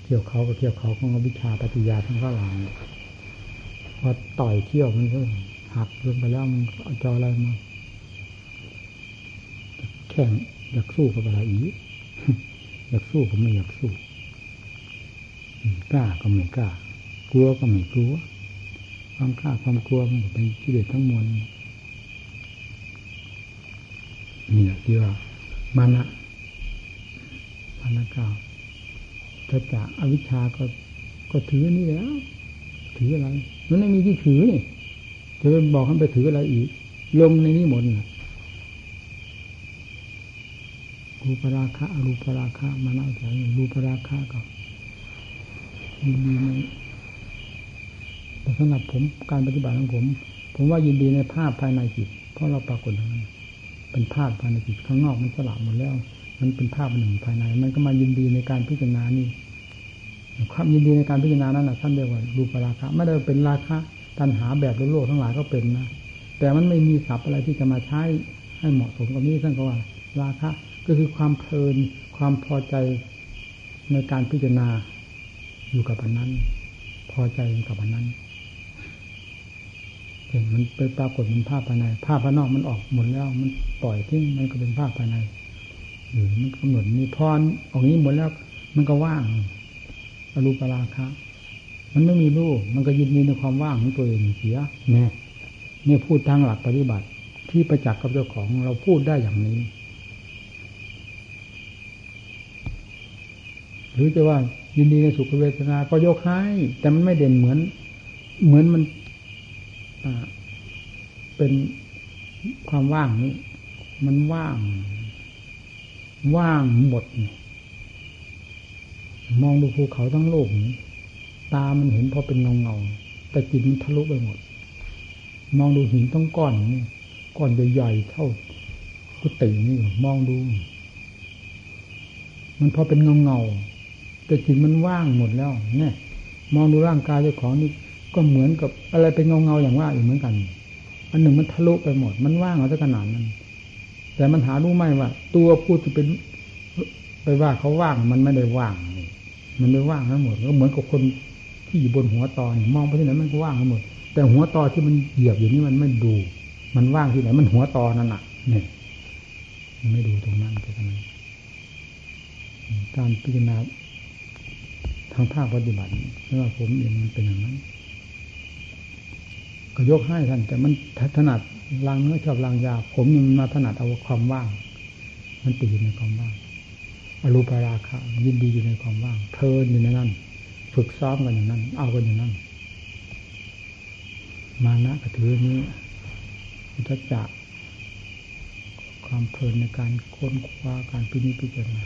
เที่ยวเขาก็เที่ยวเขาของอวิชชาปฏิยาทั้งพระหลังพอต่อยเที่ยวมันก็หักลงไปแล้วมันเอาจออะไรมาแข่งอยากสู้กับอะไรอีกอยากสู้ก็ไม่อยากสู้กล้าก็ไม่กล้ากลัวก็ไม่กลัวความกล้าความกลัวมันเป็นกิเลสทั้งมวลนี่แหละที่ว่ามานะมานะกล่าวถ้าจากอวิชชาก็ก็ถือนี่แล้วถืออะไรมันไม่มีที่ถือนี่จะไปบอกให้ไปถืออะไรอีกลงในนี้หมดนะรูปราคะอรูปราคะมานะอย่างรูปราคะก็ยินดีในแต่สำหรับผมการปฏิบัติของผมผมว่ายินดีในภาพภายในจิตเพราะเราปรากฏนั้นเป็นภาพภายในจิตข้างนอกมันสลับหมดแล้วมันเป็นภาพหนึ่งภายในมันก็มายินดีในการพิจารณานี่ความยินดีในการพิจารณานั้นนะท่านเรียกว่ารูปราคะไม่ได้เป็นราคะตัณหาแบบโลกทั้งหลายก็เป็นนะแต่มันไม่มีศัพท์อะไรที่จะมาใช้ให้เหมาะสมกับนี้ท่านก็ว่าราคะก็คือความเพลินความพอใจในการพิจารณาอยู่กับอันนั้นพอใจกับอันนั้นเห็นมันเป็นปรากฏเป็นภาพภายในภาพภายนอกมันออกหมดแล้วมันปล่อยทิ้งมันก็เป็นภาพภายในอยู่มันกำหนดมีพรออกนี้หมดแล้วมันก็ว่างอรูปราคะมันไม่มีรูปมันก็ยินดีในความว่างของตัวเองเสียเนี่ยนี่พูดทางหลักปฏิบัติที่ประจักษ์กับเจ้าของเราพูดได้อย่างนี้หรือจะว่ายินดีในสุขเวทนาก็ยกให้แต่มันไม่เด่นเหมือนเหมือนมันเป็นความว่างนี้มันว่างว่างหมดมองดูภูเขาทั้งโลกนี้ตามันเห็นพอเป็นเงาเงาแต่จิตมันทะลุไปหมดมองดูหินทั้งก้อนนี่ก้อนใหญ่ๆเท่ากุฏินี่มองดูมันพอเป็นเงาเงาแต่จิตมันว่างหมดแล้วเนี่ยมองดูร่างกายเจ้าของนี่ก็เหมือนกับอะไรเป็นเงาเงาอย่างว่าอยู่เหมือนกันอันหนึ่งมันทะลุไปหมดมันว่างเอาซะขนาดนั้นแต่มันหารู้ไหมว่าตัวพูดจะเป็นไปว่าเขาว่างมันไม่ได้ว่างมันไม่ว่างทั้งหมดก็เหมือนกับคนที่อยู่บนหัวตอมองไปที่ไหนมันก็ว่างทั้งหมดแต่หัวตอที่มันเหยียบอยู่นี่มันไม่ดูมันว่างที่ไหนมันหัวตอนั่นน่ะเนี่ยไม่ดูตรงนั้นจะทำไมการพิจารณาทางภาคปฏิบัติไม่ว่าผมเองมันเป็นอย่างนั้นก็ยกให้ท่านแต่มันถนัดลางเนื้อชอบลางยาผมยังมาถนัดเอาความว่างมันติดอยู่ในความว่างอรูปราคะยินดีอยู่ในความว่างเพลินอยู่ในนั้นฝึกซ้อมกันอย่างนั้นเอากันอย่างนั้นมานะกระถือนี้อุทธัจจะความเพลินในการค้นคว้าการพินิจพิจารณา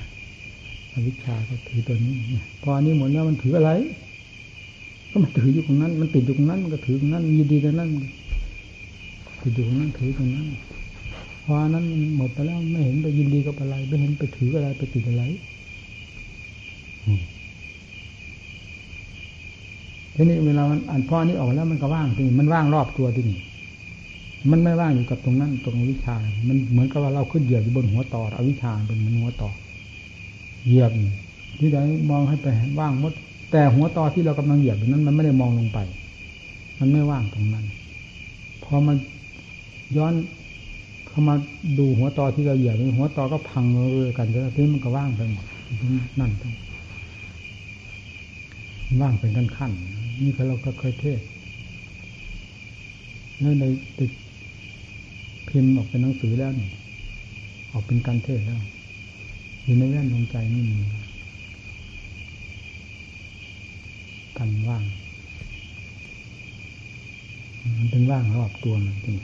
อวิชชาก็ถือตัวนี้พออันนี้หมดแล้วมันถืออะไรก็มันถืออยู่ตรงนั้นมันติดอยู่ตรงนั้นมันก็ถือตรงนั้นมีดีตรงนั้นติดอยู่ตรงนั้นถือตรงนั้นพออันนั้นหมดไปแล้วไม่เห็นไปยินดีกับอะไรไม่เห็นไปถืออะไรไปติดอะไร ทีนี้เวลามันอ่านพ่อนี้ออกแล้วมันก็ว่างที่มันว่างรอบตัวที่นี่มันไม่ว่างอยู่กับตรงนั้นตรงวิชามันเหมือนกับว่าเราขึ้นเหยียบอยู่บนหัวตออวิชาเป็นเหมือนหัวตอเหยียบที่ใดมองให้ไปว่างหมดแต่หัวตอที่เรากำลังเหยียบนั้นมันไม่ได้มองลงไปมันไม่ว่างตรงนั้นพอมันย้อนเข้ามาดูหัวตอที่เราเหยียบหัวตอก็พังเรื่อยกันแล้วทีมันก็ว่างไปหมดนั่นว่างเป็นขั้นขั้นนี่คือเราก็เคยเทศนี่ในติดพิมพ์ออกเป็นหนังสือแล้วนี่ออกเป็นการเทศแล้วอยู่ในแว่นดวงใจนี่มีกันว่างมันเป็นว่างรอบตัวมันจริง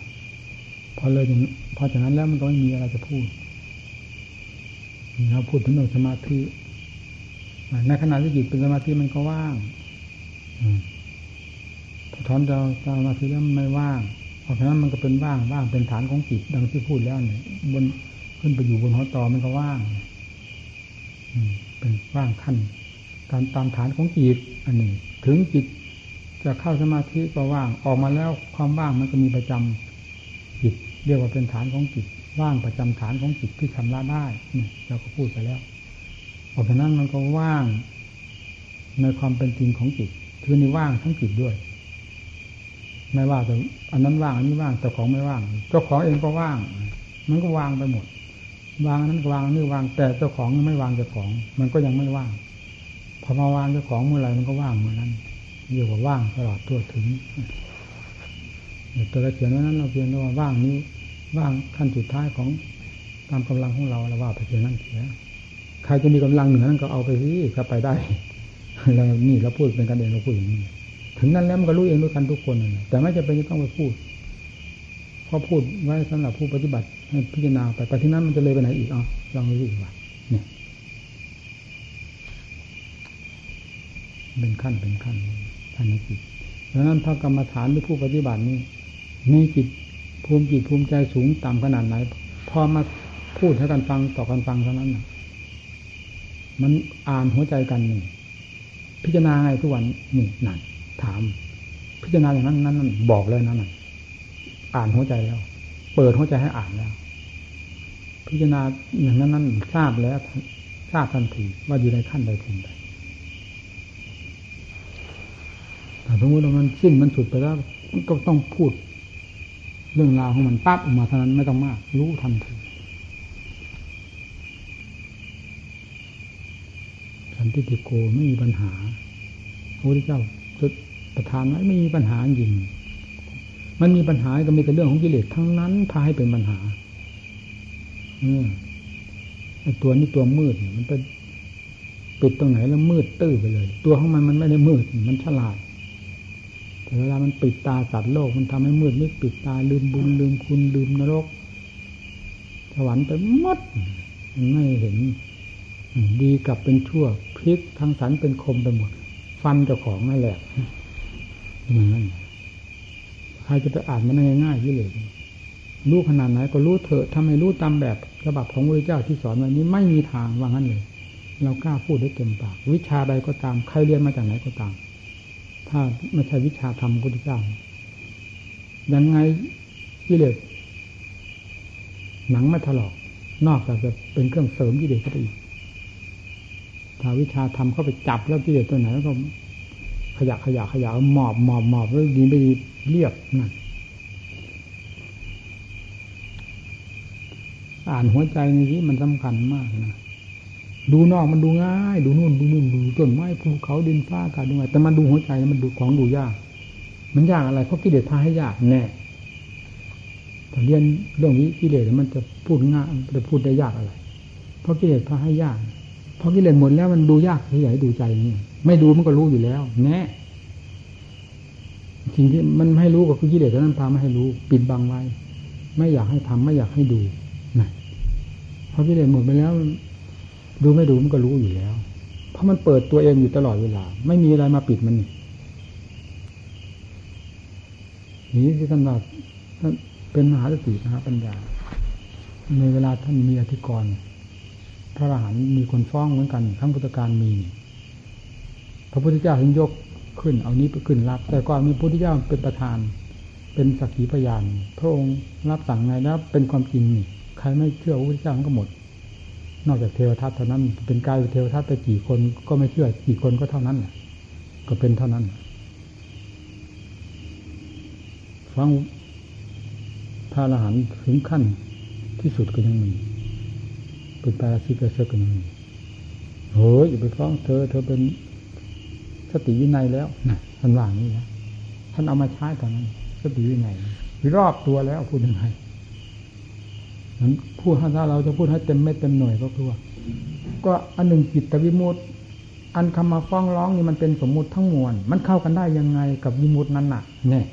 พอเลยพอจากนั้นแล้วมันก็ไม่มีอะไรจะพูดเราพูดถึงเรื่องสมาธิในขณะที่จิตเป็นสมาธิมันก็ว่างพอถอนเราสมาธิแล้วมันไม่ว่างเพราะฉะนั้นมันก็เป็นว่างว่างเป็นฐานของจิตดังที่พูดแล้วเนี่ยบนขึ้นไปอยู่บนหัวตอมันก็ว่างเป็นว่างขั้นตามตามฐานของจิตอันนี้ถึงจิตจะเข้าสมาธิก็ว่างออกมาแล้วความว่างมันก็มีประจำจิตเรียกว่าเป็นฐานของจิตว่างประจำฐานของจิตที่ทำละได้นี่เราก็พูดไปแล้วเพราะฉะนั้นมันก็ว่างในความเป็นจริงของจิตคือนี่ว่างทั้งจิตด้วยไม่ว่าแต่อันนั้นว่างอันนี้ว่างแต่ของไม่ว่างเจ้าของเองก็ว่างมันก็วางไปหมดวางนั้นวางนี่วางแต่เจ้าของไม่วางเจ้าของมันก็ยังไม่ว่างพอมาวางเจ้าของเมื่อไหร่มันก็ว่างเมื่อนั้นเรียกว่าว่างตลอดทั่วถึงตัวเราเขียนว่านั้นเราเขียนว่าว่างนี้ว่างขั้นสุดท้ายของตามกำลังของเราเราว่าไปเขียนนั่นเขียนใครจะมีกำลังเหนือนั้นก็เอาไปสิก็ไปได้เรานี่เราพูดเป็นกันเองเราพูดอย่างนี้ถึงนั้นแล้วมันก็รู้เองด้วยกันทุกคนเลยแต่ไม่จำเป็นจะต้องไปพูดเพราะพูดไว้สำหรับผู้ปฏิบัติให้พิจารณาไปไปที่นั้นมันจะเลยไปไหนอีกอ๋อลองดูดีกว่าเนี่ยเป็นขั้นเป็นขั้นท่านนี้จิตเพราะนั้นพระกรรมฐานที่ผู้ปฏิบัตินี่มีจิตภูมิจิตภูมิใจสูงต่ำขนาดไหนพอมาพูดให้กันฟังต่อกันฟังเท่านั้นมันอ่านหัวใจกันนี่พิจารณาไงทุกวันนี่นั่นถามพิจารณาอย่างนั้นนั่นบอกเลยนั่นอ่านหัวใจแล้วเปิดหัวใจให้อ่านแล้วพิจารณาอย่างนั้นนั่นทราบแล้วทราบทันทีว่าอยู่ในขั้นใดขั้นใดแต่สมมติว่ามันสิ้นมันสุดไปแล้วก็ต้องพูดเรื่องราวของมันปั๊บออกมาเท่านั้นไม่ต้องมากรู้ทันทีสันติติโกไม่มีปัญหาพระพุทธเจ้าประทานไว้ไม่มีปัญหาจริงมันมีปัญหาก็มีแต่เรื่องของกิเลสทั้งนั้นพาให้เป็นปัญหาตัวนี้ตัวมืดมันไปปิดตรงไหนแล้วมืดตื้อไปเลยตัวของมันมันไม่ได้มืดมันฉลาดแต่เวลามันปิดตาสัตว์โลกมันทำให้มืดนิดปิดตาลืมบุญลืมคุณลืมนรกสวรรค์ไปหมดมันไม่เห็นดีกับเป็นชั่วพลิกทั้งสันเป็นคมไปหมดฟันเจ้าของนั่นแหละอย่างนั้นใครจะไปอ่านมันง่ายๆที่เลยรู้ขนาดไหนก็รู้เถอะทำไมรู้ตามแบบฉบับของพระเจ้าที่สอนวันนี้ไม่มีทางว่างั้นเลยเรากล้าพูดได้เต็มปากวิชาใดก็ตามใครเรียนมาจากไหนก็ตามถ้าไม่ใช่วิชาธรรมพระพุทธเจ้ายังไงที่เลยหนังไม่ถลอกนอกจากจะเป็นเครื่องเสริมที่เด็กเขาไปอีกถ้าวิชาธรรมเข้าไปจับแล้วกิเลสตัวไหนแล้วก็ขยะขยะขยะหมอบหมอบหมอบแล้วดีไม่ดีเรียบนั่นอ่านหัวใจนี้มันสำคัญมากนะดูนอกมันดูง่ายดูนู่นดูนี่ดูต้นไม้ภูเขาดินฟ้าอากาศดูง่ายแต่มันดูหัวใจมันดูของดูยากมันยากอะไรเพราะกิเลสพาให้ยากแน่แต่เรียนเรื่องนี้กิเลสมันจะพูดง่ายจะพูดได้ยากอะไรเพราะกิเลสพาให้ยากพอกิเลสหมดแล้วมันดูยากที่ไหนดูใจนี่ไม่ดูมันก็รู้อยู่แล้วแน่สิ่งที่มันไม่รู้ก็คือกิเลสนั้นพาไม่ให้รู้ปิดบังไว้ไม่อยากให้ทำไม่อยากให้ดูนะพอกิเลสหมดไปแล้วดูไม่ดูมันก็รู้อยู่แล้วเพราะมันเปิดตัวเองอยู่ตลอดเวลาไม่มีอะไรมาปิดมันนี่นี่คือท่านว่าท่านเป็นมหาสติมหาปัญญาในเวลาท่านมีอธิกรณ์พระอรหันต์มีคนฟ้องเหมือนกันทั้งพุทธกาลมีพระพุทธเจ้าถึงยก ขึ้นเอานี้ไปขึ้นรับแต่ก่อนมีพระพุทธเจ้าเป็นประธานเป็นสักขีพยานพระองค์รับสั่งไงแล้วเป็นความจริงนี่ใครไม่เชื่อพระพุทธเจ้าก็หมดนอกจากเทวทัตเท่านั้นเป็นกายเทวทัตแต่กี่คนก็ไม่เชื่อกี่คนก็เท่านั้นแหละก็เป็นเท่านั้นฟังพระอรหันต์ถึงขั้นที่สุดก็ยังมีเป็นปาราชิกเสือก็ยังมีโอ้ยอย่าไปฟ้องเธอเธอเป็นสติวินัยแล้วนะท่านว่าอย่างนี้นะท่านเอามาใช้ตอนนั้นสติวินัยรอบตัวแล้วพูดยังไงนั้นพูดให้ถ้าเราจะพูดให้เต็มเม็ดเต็มหน่วยก็คือว่าก็อันหนึ่งจิตวิมุตติอันคำมาฟ้องร้องนี่มันเป็นสมมุติทั้งมวลมันเข้ากันได้ยังไงกับวิมุตตินั้นน่ะเนี่ย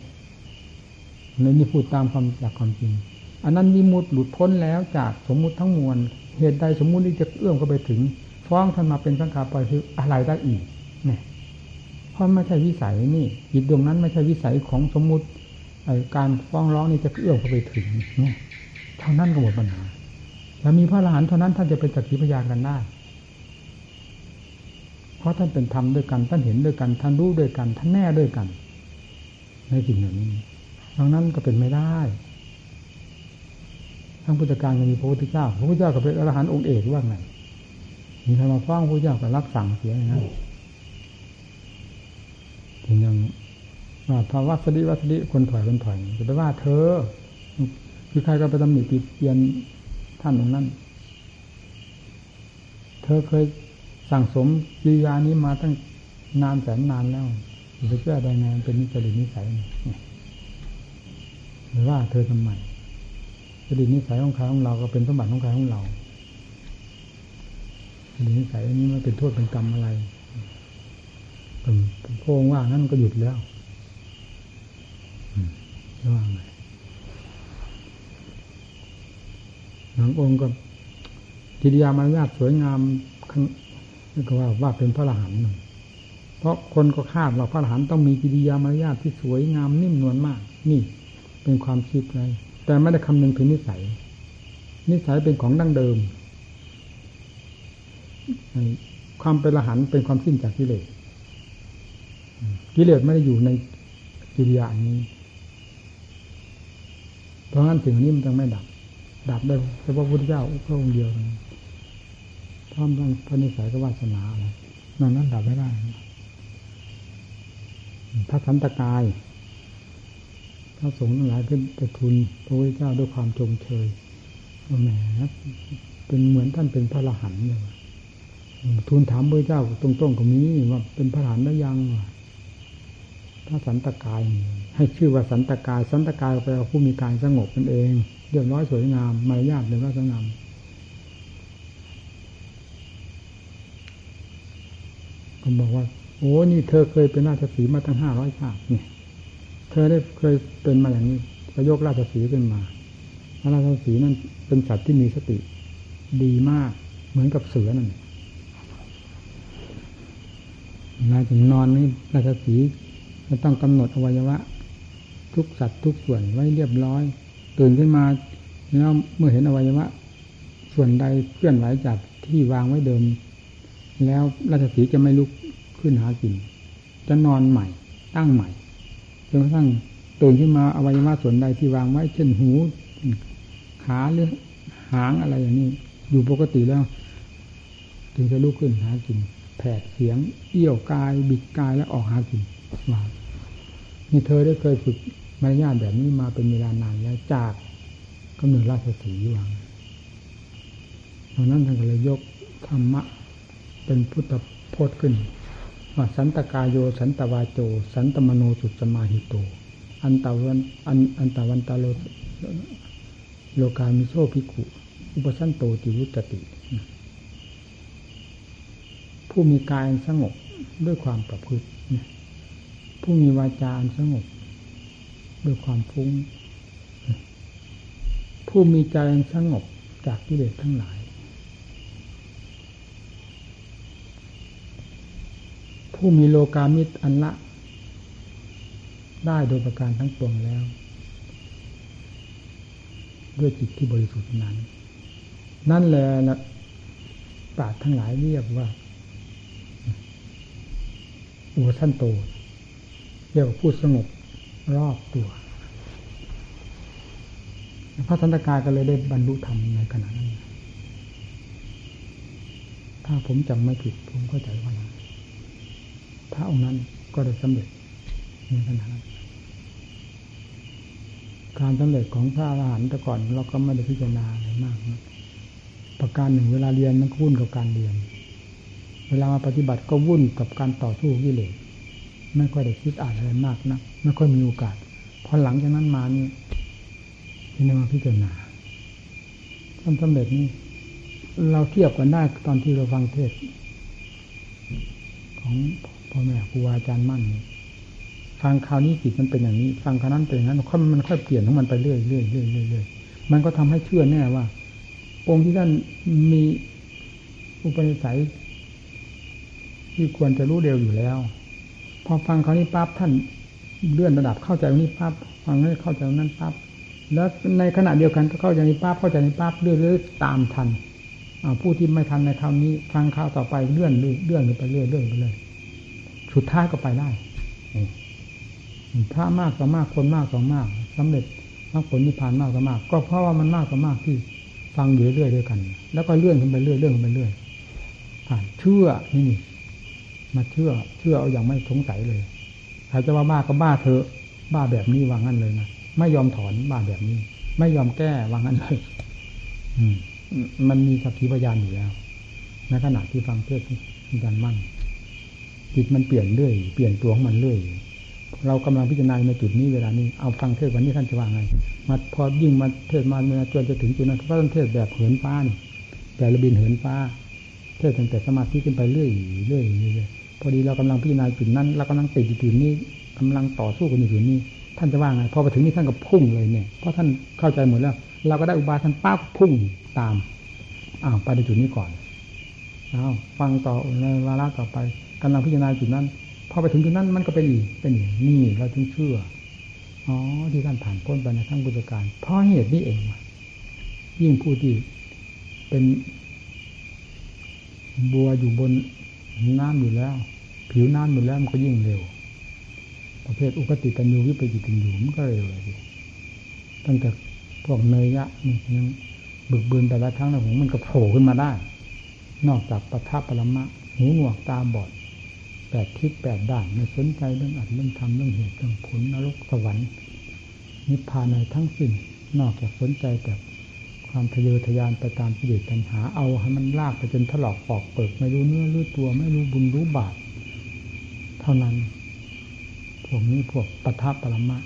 นี่พูดตามความหลักความจริงอันนั้นวิมุตติหลุดพ้นแล้วจากสมมุติทั้งมวลเหตุใดสมมุตินี้จะเอื้อมเข้าไปถึงฟ้องท่านมาเป็นสังขารปล่อยคืออะไรได้อีกเนี่ยเพราะไม่ใช่วิสัยนี่จิตดวงนั้นไม่ใช่วิสัยของสมมุติการฟ้องร้องนี่จะเอื้อมเข้าไปถึงเนี่ยเท่านั้นก็หมดปัญหาแล้วมีพระอรหันต์เท่านั้นท่านจะเป็นสักขีพยานกันได้เพราะท่านเป็นธรรมด้วยกันท่านเห็นด้วยกันท่านรู้ด้วยกันท่านแน่ด้วยกันในสิ่งเหล่านี้ดังนั้นก็เป็นไม่ได้ทั้งพุทธการก็มีพระพุทธเจ้าพระพุทธเจ้าก็เป็นอรหันต์องค์เอกว่าไงมีใครมาฟ้องพระพุทธเจ้าก็รับสั่งเสียนะถึงยังว่าพระวัสดิวัสดิคนถอยคนถอยจะไปว่าเธอคือใครก็ไปตำหนิติเตียนท่านองค์นั้นเธอเคยสั่งสมกิริยานี้มาตั้งนานแสนนานแล้วจะแก้ได้ไงเป็นนิจริตนิสัยหรือว่าเธอทำไมจริตนิสัยของใครของเราก็เป็นสมบัติของใครของเราจริตนิสัยนี้มันเป็นโทษเป็นกรรมอะไรโค้งว่านั่นก็หยุดแล้วจะว่าไงหลังองค์ก็กิริยามารยาทสวยงามนี่ก็ว่าว่าเป็นพระอรหันต์เพราะคนก็คาดว่าพระอรหันต์ต้องมีกิริยามารยาทที่สวยงามนิ่มนวลมากนี่เป็นความคิดอะไรแต่ไม่ได้คำนึงถึงนิสัยนิสัยเป็นของดั้งเดิมความเป็นอรหันต์เป็นความสิ้นจากกิเลสกิเลสไม่ได้อยู่ในกิริยานี้เพราะงั้นถึงนี้มันจึงไม่ดับดับได้เฉพาะพระพุทธเจ้าพระองค์เดียวพร้อมทั้งพระนิสัยก็วาสนาอะไรนั่นนั้นดับไม่ได้พระสันตกายพระสงฆ์ทั้งหลายขึ้นไปทูลพระพุทธเจ้าด้วยความชมเชยว่าแหมเป็นเหมือนท่านเป็นพระอรหันต์เลยทูลถามพระพุทธเจ้าตรงๆกับนี้ว่าเป็นพระอรหันต์หรือยังพระสันตกายให้ชื่อว่าสันตกายสันตกายแปลว่าผู้มีการสงบนั่นเองเรียบร้อยสวยงามมารยาทเรียบร้อยสวยงามผมบอกว่าโอ้นี่เธอเคยเป็นราชสีห์มาตั้งห้าร้อยชาติเนี่ยเธอได้เคยเป็นมาอย่างนี้ประโยคราชสีห์ขึ้นมาราชสีห์นั่นเป็นสัตว์ที่มีสติดีมากเหมือนกับเสือนั่นเวลาถึงนอนนี่ราชสีห์จะต้องกำหนดอวัยวะทุกสัตว์ทุกส่วนไว้เรียบร้อยตื่นขึ้นมาแล้วเมื่อเห็นอวัยวะส่วนใดเคลื่อนไหวจากที่วางไว้เดิมแล้วราชสีห์จะไม่ลุกขึ้นหากินจะนอนใหม่ตั้งใหม่จนกระทั่งตื่นขึ้นมาอวัยวะส่วนใดที่วางไว้เช่นหูขาหรือหางอะไรอย่างนี้อยู่ปกติแล้วถึงจะลุกขึ้นหากินแผดเสียงเอี้ยวกายบิดกายแล้วออกหากินมานี่เธอได้เคยฝึกมารยาทแบบนี้มาเป็นเวลานานแล้วจากกำเนิดราชสีห์วางตอนนั้นท่านก็เลยยกธรรมะเป็นพุทธพจน์ขึ้นว่าสันตกายโยสันตวาโจสันตมโนสุตสมาหิโตอันตวันอันอันตวันตาโลโลกามิโสภิกขุอุปสันโตติวุตติผู้มีกายสงบด้วยความประพฤติผู้มีวาจาสงบด้วยความฟุ้งผู้มีใจสงบจากกิเลสทั้งหลายผู้มีโลกามิตรอันละได้โดยประการทั้งปวงแล้วด้วยจิตที่บริสุทธิ์นั้นนั่นแหละปราชญ์ทั้งหลายเรียกว่าอุปสันโต กี่ยวกับผู้สงบรอบตัวพระสันตกาก็เลยได้บรรลุธรรมในขณะนั้นถ้าผมจำไม่ผิดผมเข้าใจว่าพระองค์นั้นก็ได้สำเร็จในขณะนั้นการสำเร็จของพระอรหันต์แต่ก่อนเราก็ไม่ได้พิจารณาอะไรมากนะประการหนึ่งเวลาเรียนมันวุ่นกับการเรียนเวลามาปฏิบัติก็วุ่นกับการต่อสู้กิเลสไม่ค่อยได้คิดอ่านอะไรมากนะไม่ค่อยมีโอกาสพอหลังจากนั้นมานี่ที่นำพิจารณาท่านสำเร็จนี่เราเทียบกันได้ตอนที่เราฟังเทศของพ่อแม่ครูอาจารย์มั่นฟังคราวนี้จิตมันเป็นอย่างนี้ฟังคราวนั้นเป็นอย่างนั้นมันค่อยเปลี่ยนของมันไปเรื่อยเรื่อยเรื่อยเรื่อยมันก็ทำให้เชื่อแน่ว่าองค์ที่ท่านมีอุปนิสัยที่ควรจะรู้เร็วอยู่แล้วพอฟังคราวนี้ปั๊บท่านเลื่อนระดับเข้าใจตรงนี้ปั๊บฟังนั้นเข้าใจนั้นปั๊บแล้วในขณะเดียวกันก็เข้าใจในปั๊บเข้าใจในปั๊บเรื่อยๆตามทันผู้ที่ไม่ทันในคราวนี้ฟังคราวต่อไปเลื่อนเลื่อนไปเรื่อยเลื่อนไปเรื่อยสุดท้ายก็ไปได้พระมากต่อมากคนมากต่อมากสำเร็จมรรคผลนิพพานมากต่อมากก็เพราะว่ามันมากต่อมากที่ฟังอยู่เรื่อยๆด้วยกันแล้วก็เลื่อนขึ้นไปเรื่อยเลื่อนขึ้นไปเรื่อยผ่านเชื่อนี่มาเชื่อเชื่อเอาอย่างไม่สงสัยเลยใครจะว่าบ้าก็บ้าเถอะบ้าแบบนี้วางงั้นเลยนะไม่ยอมถอนบ้าแบบนี้ไม่ยอมแก้วางงั้นเลยมันมีสักขีพยานอยู่แล้วในขณะที่ฟังเทศอาจารย์มั่นจิตมันเปลี่ยนเรื่อยเปลี่ยนตัวของมันเรื่อยเรากำลังพิจารณาในจุดนี้เวลานี้เอาฟังเทศวันนี้ท่านจะว่าไงมาพอยิ่งมาเทศมาเมื่อจนจะถึงจุดนั้นเพราะท่านเทศแบบเหินฟ้านี่แบบระบินเหินฟ้าเทศตั้งแต่สมาธิขึ้นไปเรื่อยเรื่อยพอดีเรากำลังพิจารณาจุดนั้นเรากำลังติดอยู่จุดนี้กำลังต่อสู้กันอยู่จุดนี้ท่านจะว่าไงพอมาถึงนี่ท่านก็พุ่งเลยเนี่ยเพราะท่านเข้าใจหมดแล้วเราก็ได้อุบายท่านป้าพุ่งตามอ้าวไปในจุดนี้ก่อนอ้าวฟังต่อในวาระต่อไปกำลังพิจารณาจุดนั้นพอไปถึงจุดนั้นมันก็เป็นอีกเป็นอย่างนี้เราจึงเชื่ออ๋อที่ท่านผ่านพ้นไปในขั้นบุญการเพราะเหตุนี้เองยิ่งผู้ที่เป็นบัวอยู่บนน้ำอยู่แล้วผิวน้ำอยู่แล้วมันก็ยิ่งเร็วประเภทอุคติตันยูวิปจิตันยูมันก็เร็วเลยตั้งแต่พวกเนยยะนี่ยังบึกบืนแต่ละครั้งนะผมมันก็โผล่ขึ้นมาได้นอกจากปะทะปรมะหูหนวกตาบอดแปดทิศแปดด้านไม่สนใจเรื่องอัดเรื่องทำเรื่องเหตุเรื่องผลนรกสวรรค์นิพพานในทั้งสิ้นนอกจากสนใจแต่ความทะเยอทะยานไปตามกิเลสตัณหาเอาให้มันลากไปจนถลอกปอกเปิดไม่รู้เนื้อรู้ตัวไม่รู้บุญรู้บาปเท่านั้นพวกนี้พวกปะทะปรมะ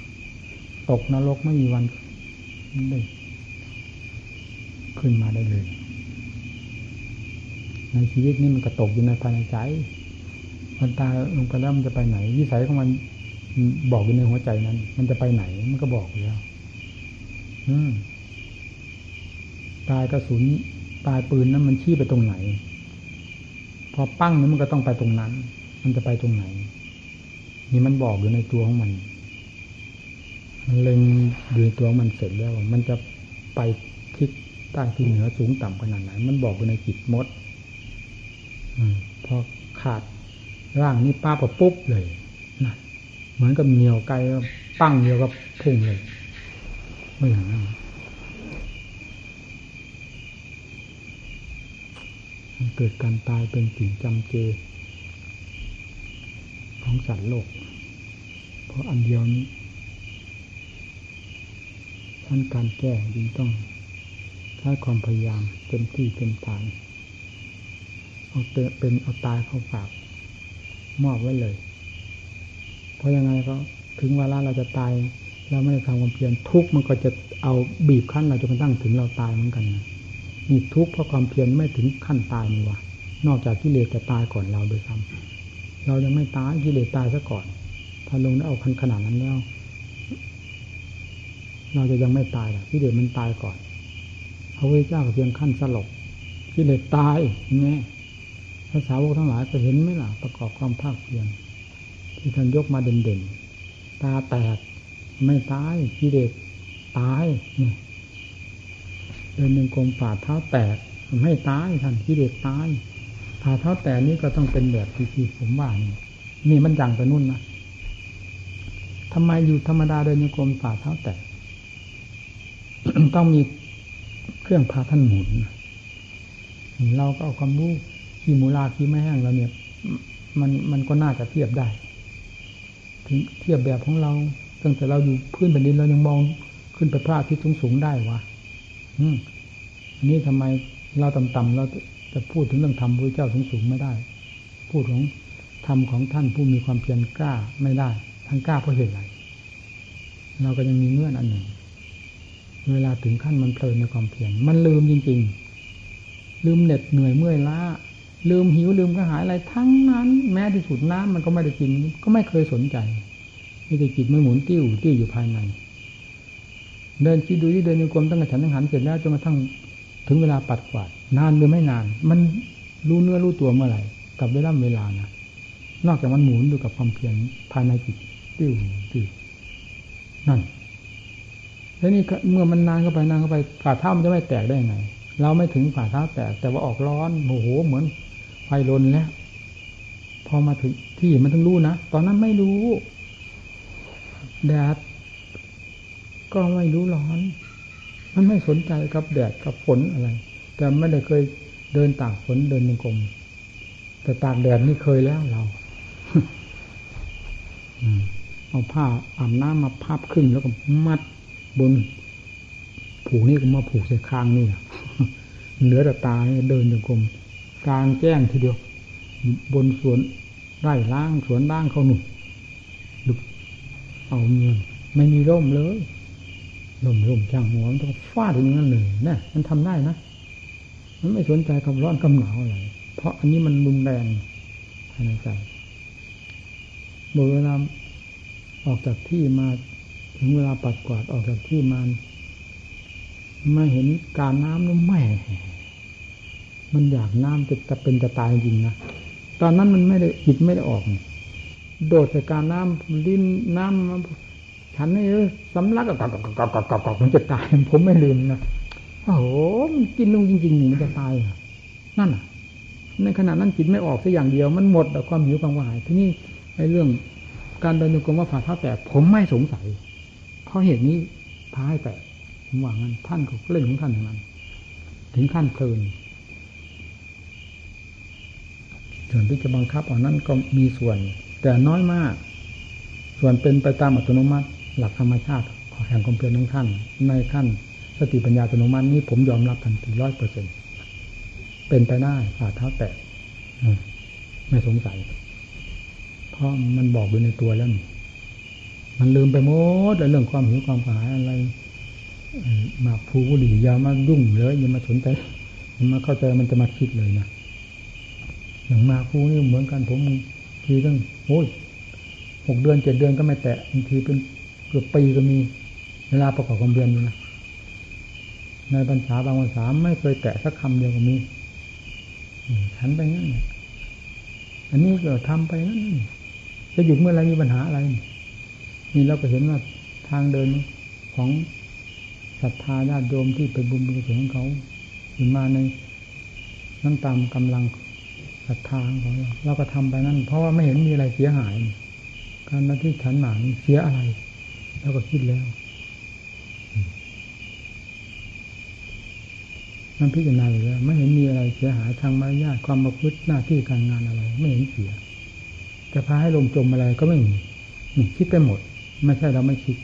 ตกนรกไม่มีวันได้ขึ้นมาได้เลยในชีวิตนี้มันก็ตกอยู่ในภายในใจมันตายลงไปแล้วมันจะไปไหนวิสัยของมันบอกอยู่ในหัวใจนั้นมันจะไปไหนมันก็บอกอยู่แล้วตายกระสุนตายปืนนั้นมันชี้ไปตรงไหนพอปั้งนั้นมันก็ต้องไปตรงนั้นมันจะไปตรงไหนนี่มันบอกอยู่ในตัวของมันมันเล็งอยู่ในตัวของมันเสร็จแล้วมันจะไปทิศใต้ที่เหนือสูงต่ำขนาดไหนมันบอกอยู่ในจิตมดพอขาดร่างนี้ป้าประปุ๊บเลยนะเหมือนกับเหนียวไกลปั้งเดียวกับพุ่งเลยไม่อย่างนั้นมันเกิดการตายเป็นสิ่งจำเจของสัตว์โลกเพราะอันเดียวนี้ท่านการแก้ยิ่งต้องใช้ความพยายามเต็มที่เต็มทางเอาเตะเป็นเอาตายเข้าฝากมอบไว้เลยเพราะยังไงก็ถึงเวลาเราจะตายเราไม่ได้ทำความเพียรทุกข์มันก็จะเอาบีบขั้นเราจนกระทั่งถึงเราตายเหมือนกันนะนี่ทุกข์เพราะความเพียรไม่ถึงขั้นตายนี่วะนอกจากกิเลสจะตายก่อนเราโดยซ้ำเรายังไม่ตายกิเลสตายซะก่อนถ้าลงแล้วเอาขั้นขนาดนั้นแล้วเราจะยังไม่ตายหรอกกิเลสมันตายก่อนพระพุทธเจ้าก็เพียงขั้นสลบกิเลสตายนี่พระสาวกทั้งหลายจะเห็นไหมล่ะประกอบความภาคเพียรที่ท่านยกมาเด่นๆตาแตกไม่ตายกิเลสตายเนี่ยเดินหนึ่งกลมฝ่าเท้าแตกไม่ตายท่านกิเลสตายฝ่าเท้าแตกนี่ก็ต้องเป็นแบบที่ผมว่านี่นี่มันจังไปนู่นนะ ทำไมอยู่ธรรมดาเดินโยกลมฝ่าเท้าแตะ ต้องมีเครื่องพาท่านหมุนเราก็เอาความรู้ขี้มูลาขี้แม่แห้งเราเนี่ยมันมันก็น่าจะเทียบได้เทียบแบบของเราตั้งแต่เราอยู่พื้นแผ่นดินเรายังมองขึ้นไปพระอาทิตย์สูงๆได้วะอันนี้ทำไมเราต่ำๆเราจะพูดถึงเรื่องธรรมพระเจ้าสูงๆไม่ได้พูดของธรรมของท่านผู้มีความเพียรกล้าไม่ได้ท่านกล้าเพราะเหตุอะไรเราก็ยังมีเงื่อนอันหนึ่งเวลาถึงขั้นมันเพลินในความเพียรมันลืมจริงๆลืมเหน็ดเหนื่อยเมื่อยล้าลืมหิวลืมกระหายอะไรทั้งนั้นแม้ที่สุดน้ำมันก็ไม่ได้กินก็ไม่เคยสนใจนี่แต่จิตไม่หมุนติ้วติ้วอยู่ภายในเดินคิดดูที่เดินโยกลมตั้งแต่ฉันทั้งหันเสร็จแล้วจนกระทั่งถึงเวลาปัดกวาดนานหรือไม่นานมันรู้เนื้อรู้ตัวเมื่อไหร่กับเวลาเวลานะนอกจากมันหมุนอยู่กับความเพียรภายในจิตติ้วติ้วนั่นแล้วนี่เมื่อมันนานเข้าไปนานเข้าไปฝ่าเท้ามันจะไม่แตกได้ไงเราไม่ถึงฝ่าเท้าแตกแต่ว่าออกร้อนโอ้โหเหมือนไฟลนแล้วพอมาถึงที่มันต้องรู้นะตอนนั้นไม่รู้แดดก็ไม่รู้ร้อนมันไม่สนใจกับแดดกับฝนอะไรแต่ไม่ได้เคยเดินตากฝนเดินจงกรมแต่ตากแดดนี่เคยแล้วเราเอาผ้าอาบน้ำมาพับครึ่งแล้วก็มัดบนผูกนี่ก็มาผูกใส่คางนี่เหลือแต่ตาเดินจงกรมกลางแจ้งทีเดียวบนสวนไร่ล้างสวนล้างเขาหนุ่มดุเอาเงินไม่มีร่มเลยร่มร่มช่างหัวมันต้องฟาดอย่างนั้นเลยนะมันทำได้นะมันไม่สนใจกับร้อนกับหนาวอะไรเพราะอันนี้มันรุนแรงภายในใจเมื่อเวลาออกจากที่มาถึงเวลาปัดกวาดออกจากที่มามาเห็นการน้ำแล้วแม่มันอยากน้ำจะจะเป็นจะตายจริงนะตอนนั้นมันไม่ได้จิตไม่ได้ออกโดดจากการน้ำลิ้นน้ำฉันนี่สำลักกอกๆๆๆมันจะตายผมไม่ลืมนะโอ้โหมันกินลงจริงๆนี่มันจะตายนั่นน่ะในขณะนั้นจิตไม่ออกซะอย่างเดียวมันหมดความหิวความกระหายทีนี้ไอ้เรื่องการเดินโยกว่าฝ่าเท้าแตกผมไม่สงสัยเพราะเหตุนี้พาให้แตกผมว่างั้นท่านก็เล่นของท่านอย่างนั้นถึงขั้นเพลินส่วนที่จะบังคับอันนั้นก็มีส่วนแต่น้อยมากส่วนเป็นไปตามอัตโนมัติหลักธรรมชาติแห่งความเพียรของท่านในขั้นสติปัญญาอัตโนมัตินี้ผมยอมรับทันที ร้อยเปอร์เซ็นต์ เป็นไปได้ฝ่าเท้าแตกไม่สงสัยเพราะมันบอกอยู่ในตัวแล้วมันลืมไปหมดเรื่องความหิวความกระหายอะไรมาพูดหรืออย่ามายุ่งเลยอย่ามาสนใจอย่ามาเข้าใจมันจะมาคิดเลยนะอย่างมาคู่นี่เหมือนกันผมทีตั้งโอ้ยหกเดือนเจ็ดเดือนก็ไม่แตะบางทีเป็นเกือบปีก็มีเวลาประกอบความเพียรอยู่นะในพรรษาบางพรรษาไม่เคยแตะสักคำเดียวก็มีฉันไปงั้นอันนี้ก็ทำไปนั่นจะหยุดเมื่อไรมีปัญหาอะไรนี่เราก็เห็นว่าทางเดินของศรัทธาญาติโยมที่เป็นบุญบุญกุศลของเขาถึงมาในนั่นตามกำลังศรัทธาของเราเราก็ทำไปนั่นเพราะว่าไม่เห็นมีอะไรเสียหายการมาที่ฉันหนังเสียอะไรเราก็คิดแล้วนั่นพิจารณาอยู่แล้วไม่เห็นมีอะไรเสียหายทางมารยาทความประพฤติหน้าที่การงานอะไรไม่เห็นเสียจะพาให้ลงจมอะไรก็ไม่มีนี่คิดไปหมดไม่ใช่เราไม่คิด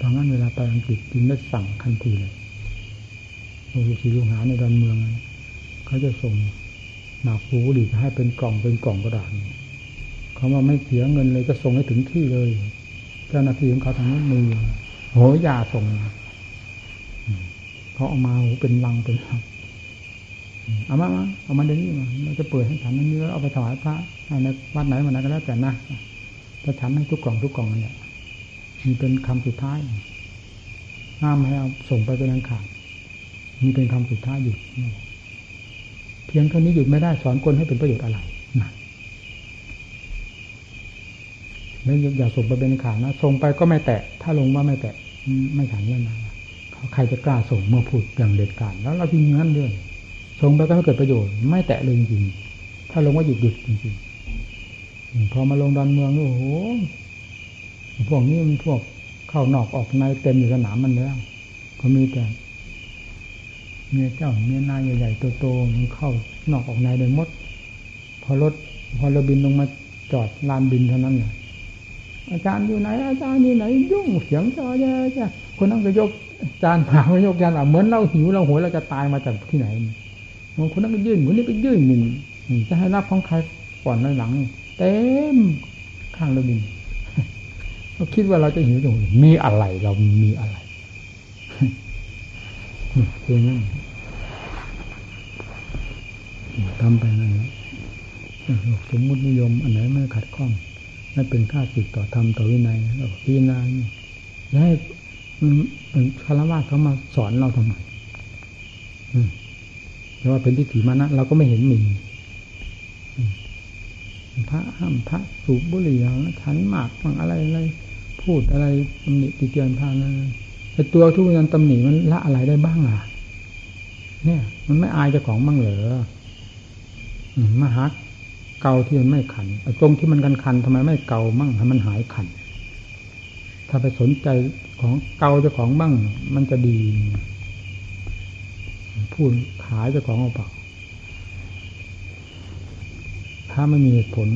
ตอนนั้นเวลาไปอังกฤษจึงได้สั่งทันทีเลยโรงสีลูกหาในดอนเมืองเขาจะส่งหมากฟูดิให้เป็นกล่องเป็นกล่องกระดาษเขาว่าไม่เสียเงินเลยจะส่งให้ถึงที่เลยเจ้าหน้าที่ของเขาทางนั้นมีโหยาส่งเขาเอามาโหเป็นลังเป็นลังเอามาเอามาเดี๋ยวนี้เราจะเปิดให้ฉันเนื้อเอาไปถวายพระในวัดไหนมาไหนก็แล้วแต่นะจะฉันให้ทุกกล่องทุกกล่องเนี่ยมีเป็นคำสุดท้ายห้ามให้เอาส่งไปเป็นอันขาดมีเป็นคำสุดท้ายหยุดเพียงเท่านี้หยุดไม่ได้สอนคนให้เป็นประโยชน์อะไรนะไม่อย่าส่งไปเป็นขาดนะส่งไปก็ไม่แตะถ้าลงว่าไม่แตะไม่ฉันเรื่องนั้นใครจะกล้าส่งเมื่อพูดอย่างเด็ดขาดแล้วเราจริงงั้นด้วยส่งไปก็ไม่เกิดประโยชน์ไม่แตะเลยจริงถ้าลงว่าหยุดหยุดจริง พอมาลงดอนเมืองโอ้โหพวกนี้มันพวกเข้านอกออกในเต็มอยู่สนามมันแล้วก็มีแต่เมียเจ้าเมียนายใหญ่ๆโตๆมันเข้านอกออกในโดยมดพอรถพอเราบินลงมาจอดลานบินเท่านั้นเลยอาจารย์อยู่ไหนอาจารย์อยู่ไหนยุ่งเสียงจอแย่จ้ะคนนั้นก็ยกจานหาไม่ยกจานอ่ะเหมือนเราหิวเราโหยเราจะตายมาจากที่ไหนคนนั้นก็ยื่นคนนี้ก็ยื่นหนึ่งจะให้รับของใครก่อนในหลังเต็มข้างเราบินเราคิดว่าเราจะหิวจะโหยมีอะไรเรามีอะไรเพียงนั้นทำไปนั่นสมมุตินิยมอันไหนไม่ขัดข้องนั่นเป็นค่าศึกต่อธรรมต่อวินัยแล้วพิจารณาแล้วให้คารวะเขามาสอนเราทำไมเพราะว่าเป็นทิฏฐิมานะเราก็ไม่เห็นมีพระห้ามพระสูบบุหรี่ฉันหมากฟังอะไรอะไรพูดอะไรตำหนิติเตียนพานะแต่ตัวทุกอย่างตำหนิมันละอะไรได้บ้างล่ะเนี่ยมันไม่อายเจ้าของบ้างเหรอมหาเกาที่มันไม่ขันตรงที่มันกันคันทำไมไม่เกามั่งให้มันหายขันถ้าไปสนใจของเกาเจ้าของบ้างมันจะดีพูดขายเจ้าของเอาเปล่าถ้าไม่มีผล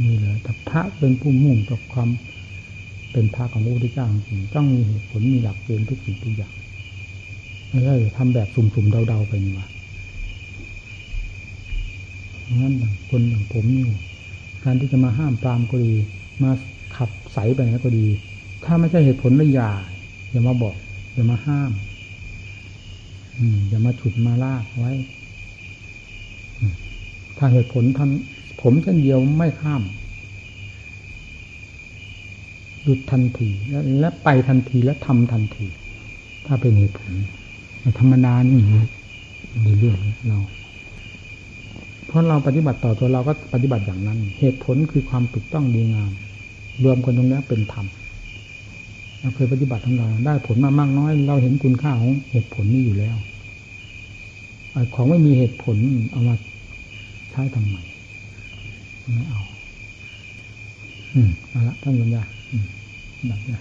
มีเลยแต่พระเป็นผู้มุ่งต่อความเป็นพระของพระพุทธเจ้าจริงต้องมีเหตุผลมีหลักเกณฑ์ทุกสิ่งทุกอย่างไม่ใช่ทำแบบสุ่มๆเดาๆไปนี่วะงั้นคนอย่างผมนี่การที่จะมาห้ามปรามก็ดีมาขับใสไปนะก็ดีถ้าไม่ใช่เหตุผลแล้วอย่าอย่ามาบอกอย่ามาห้ามอย่ามาฉุดมาลากไว้ถ้าเหตุผลท่านผมเส้นเดียวไม่ข้ามหยุดทันทีและและไปทันทีและทำทันทีถ้าเป็นเหตุผลธรรมดานี่มีเรื่องเราเพราะเราปฏิบัติต่อตัวเราก็ปฏิบัติอย่างนั้นเหตุผลคือความถูกต้องดีงามรวมกันตรงนี้เป็นธรรมเราเคยปฏิบัติของเราได้ผลมามากน้อยเราเห็นคุณค่าของเหตุผลนี่อยู่แล้วของไม่มีเหตุผลเอามาใช้ทำไมไม่เอาอืมเอาละท่านยมยาอืมดับยา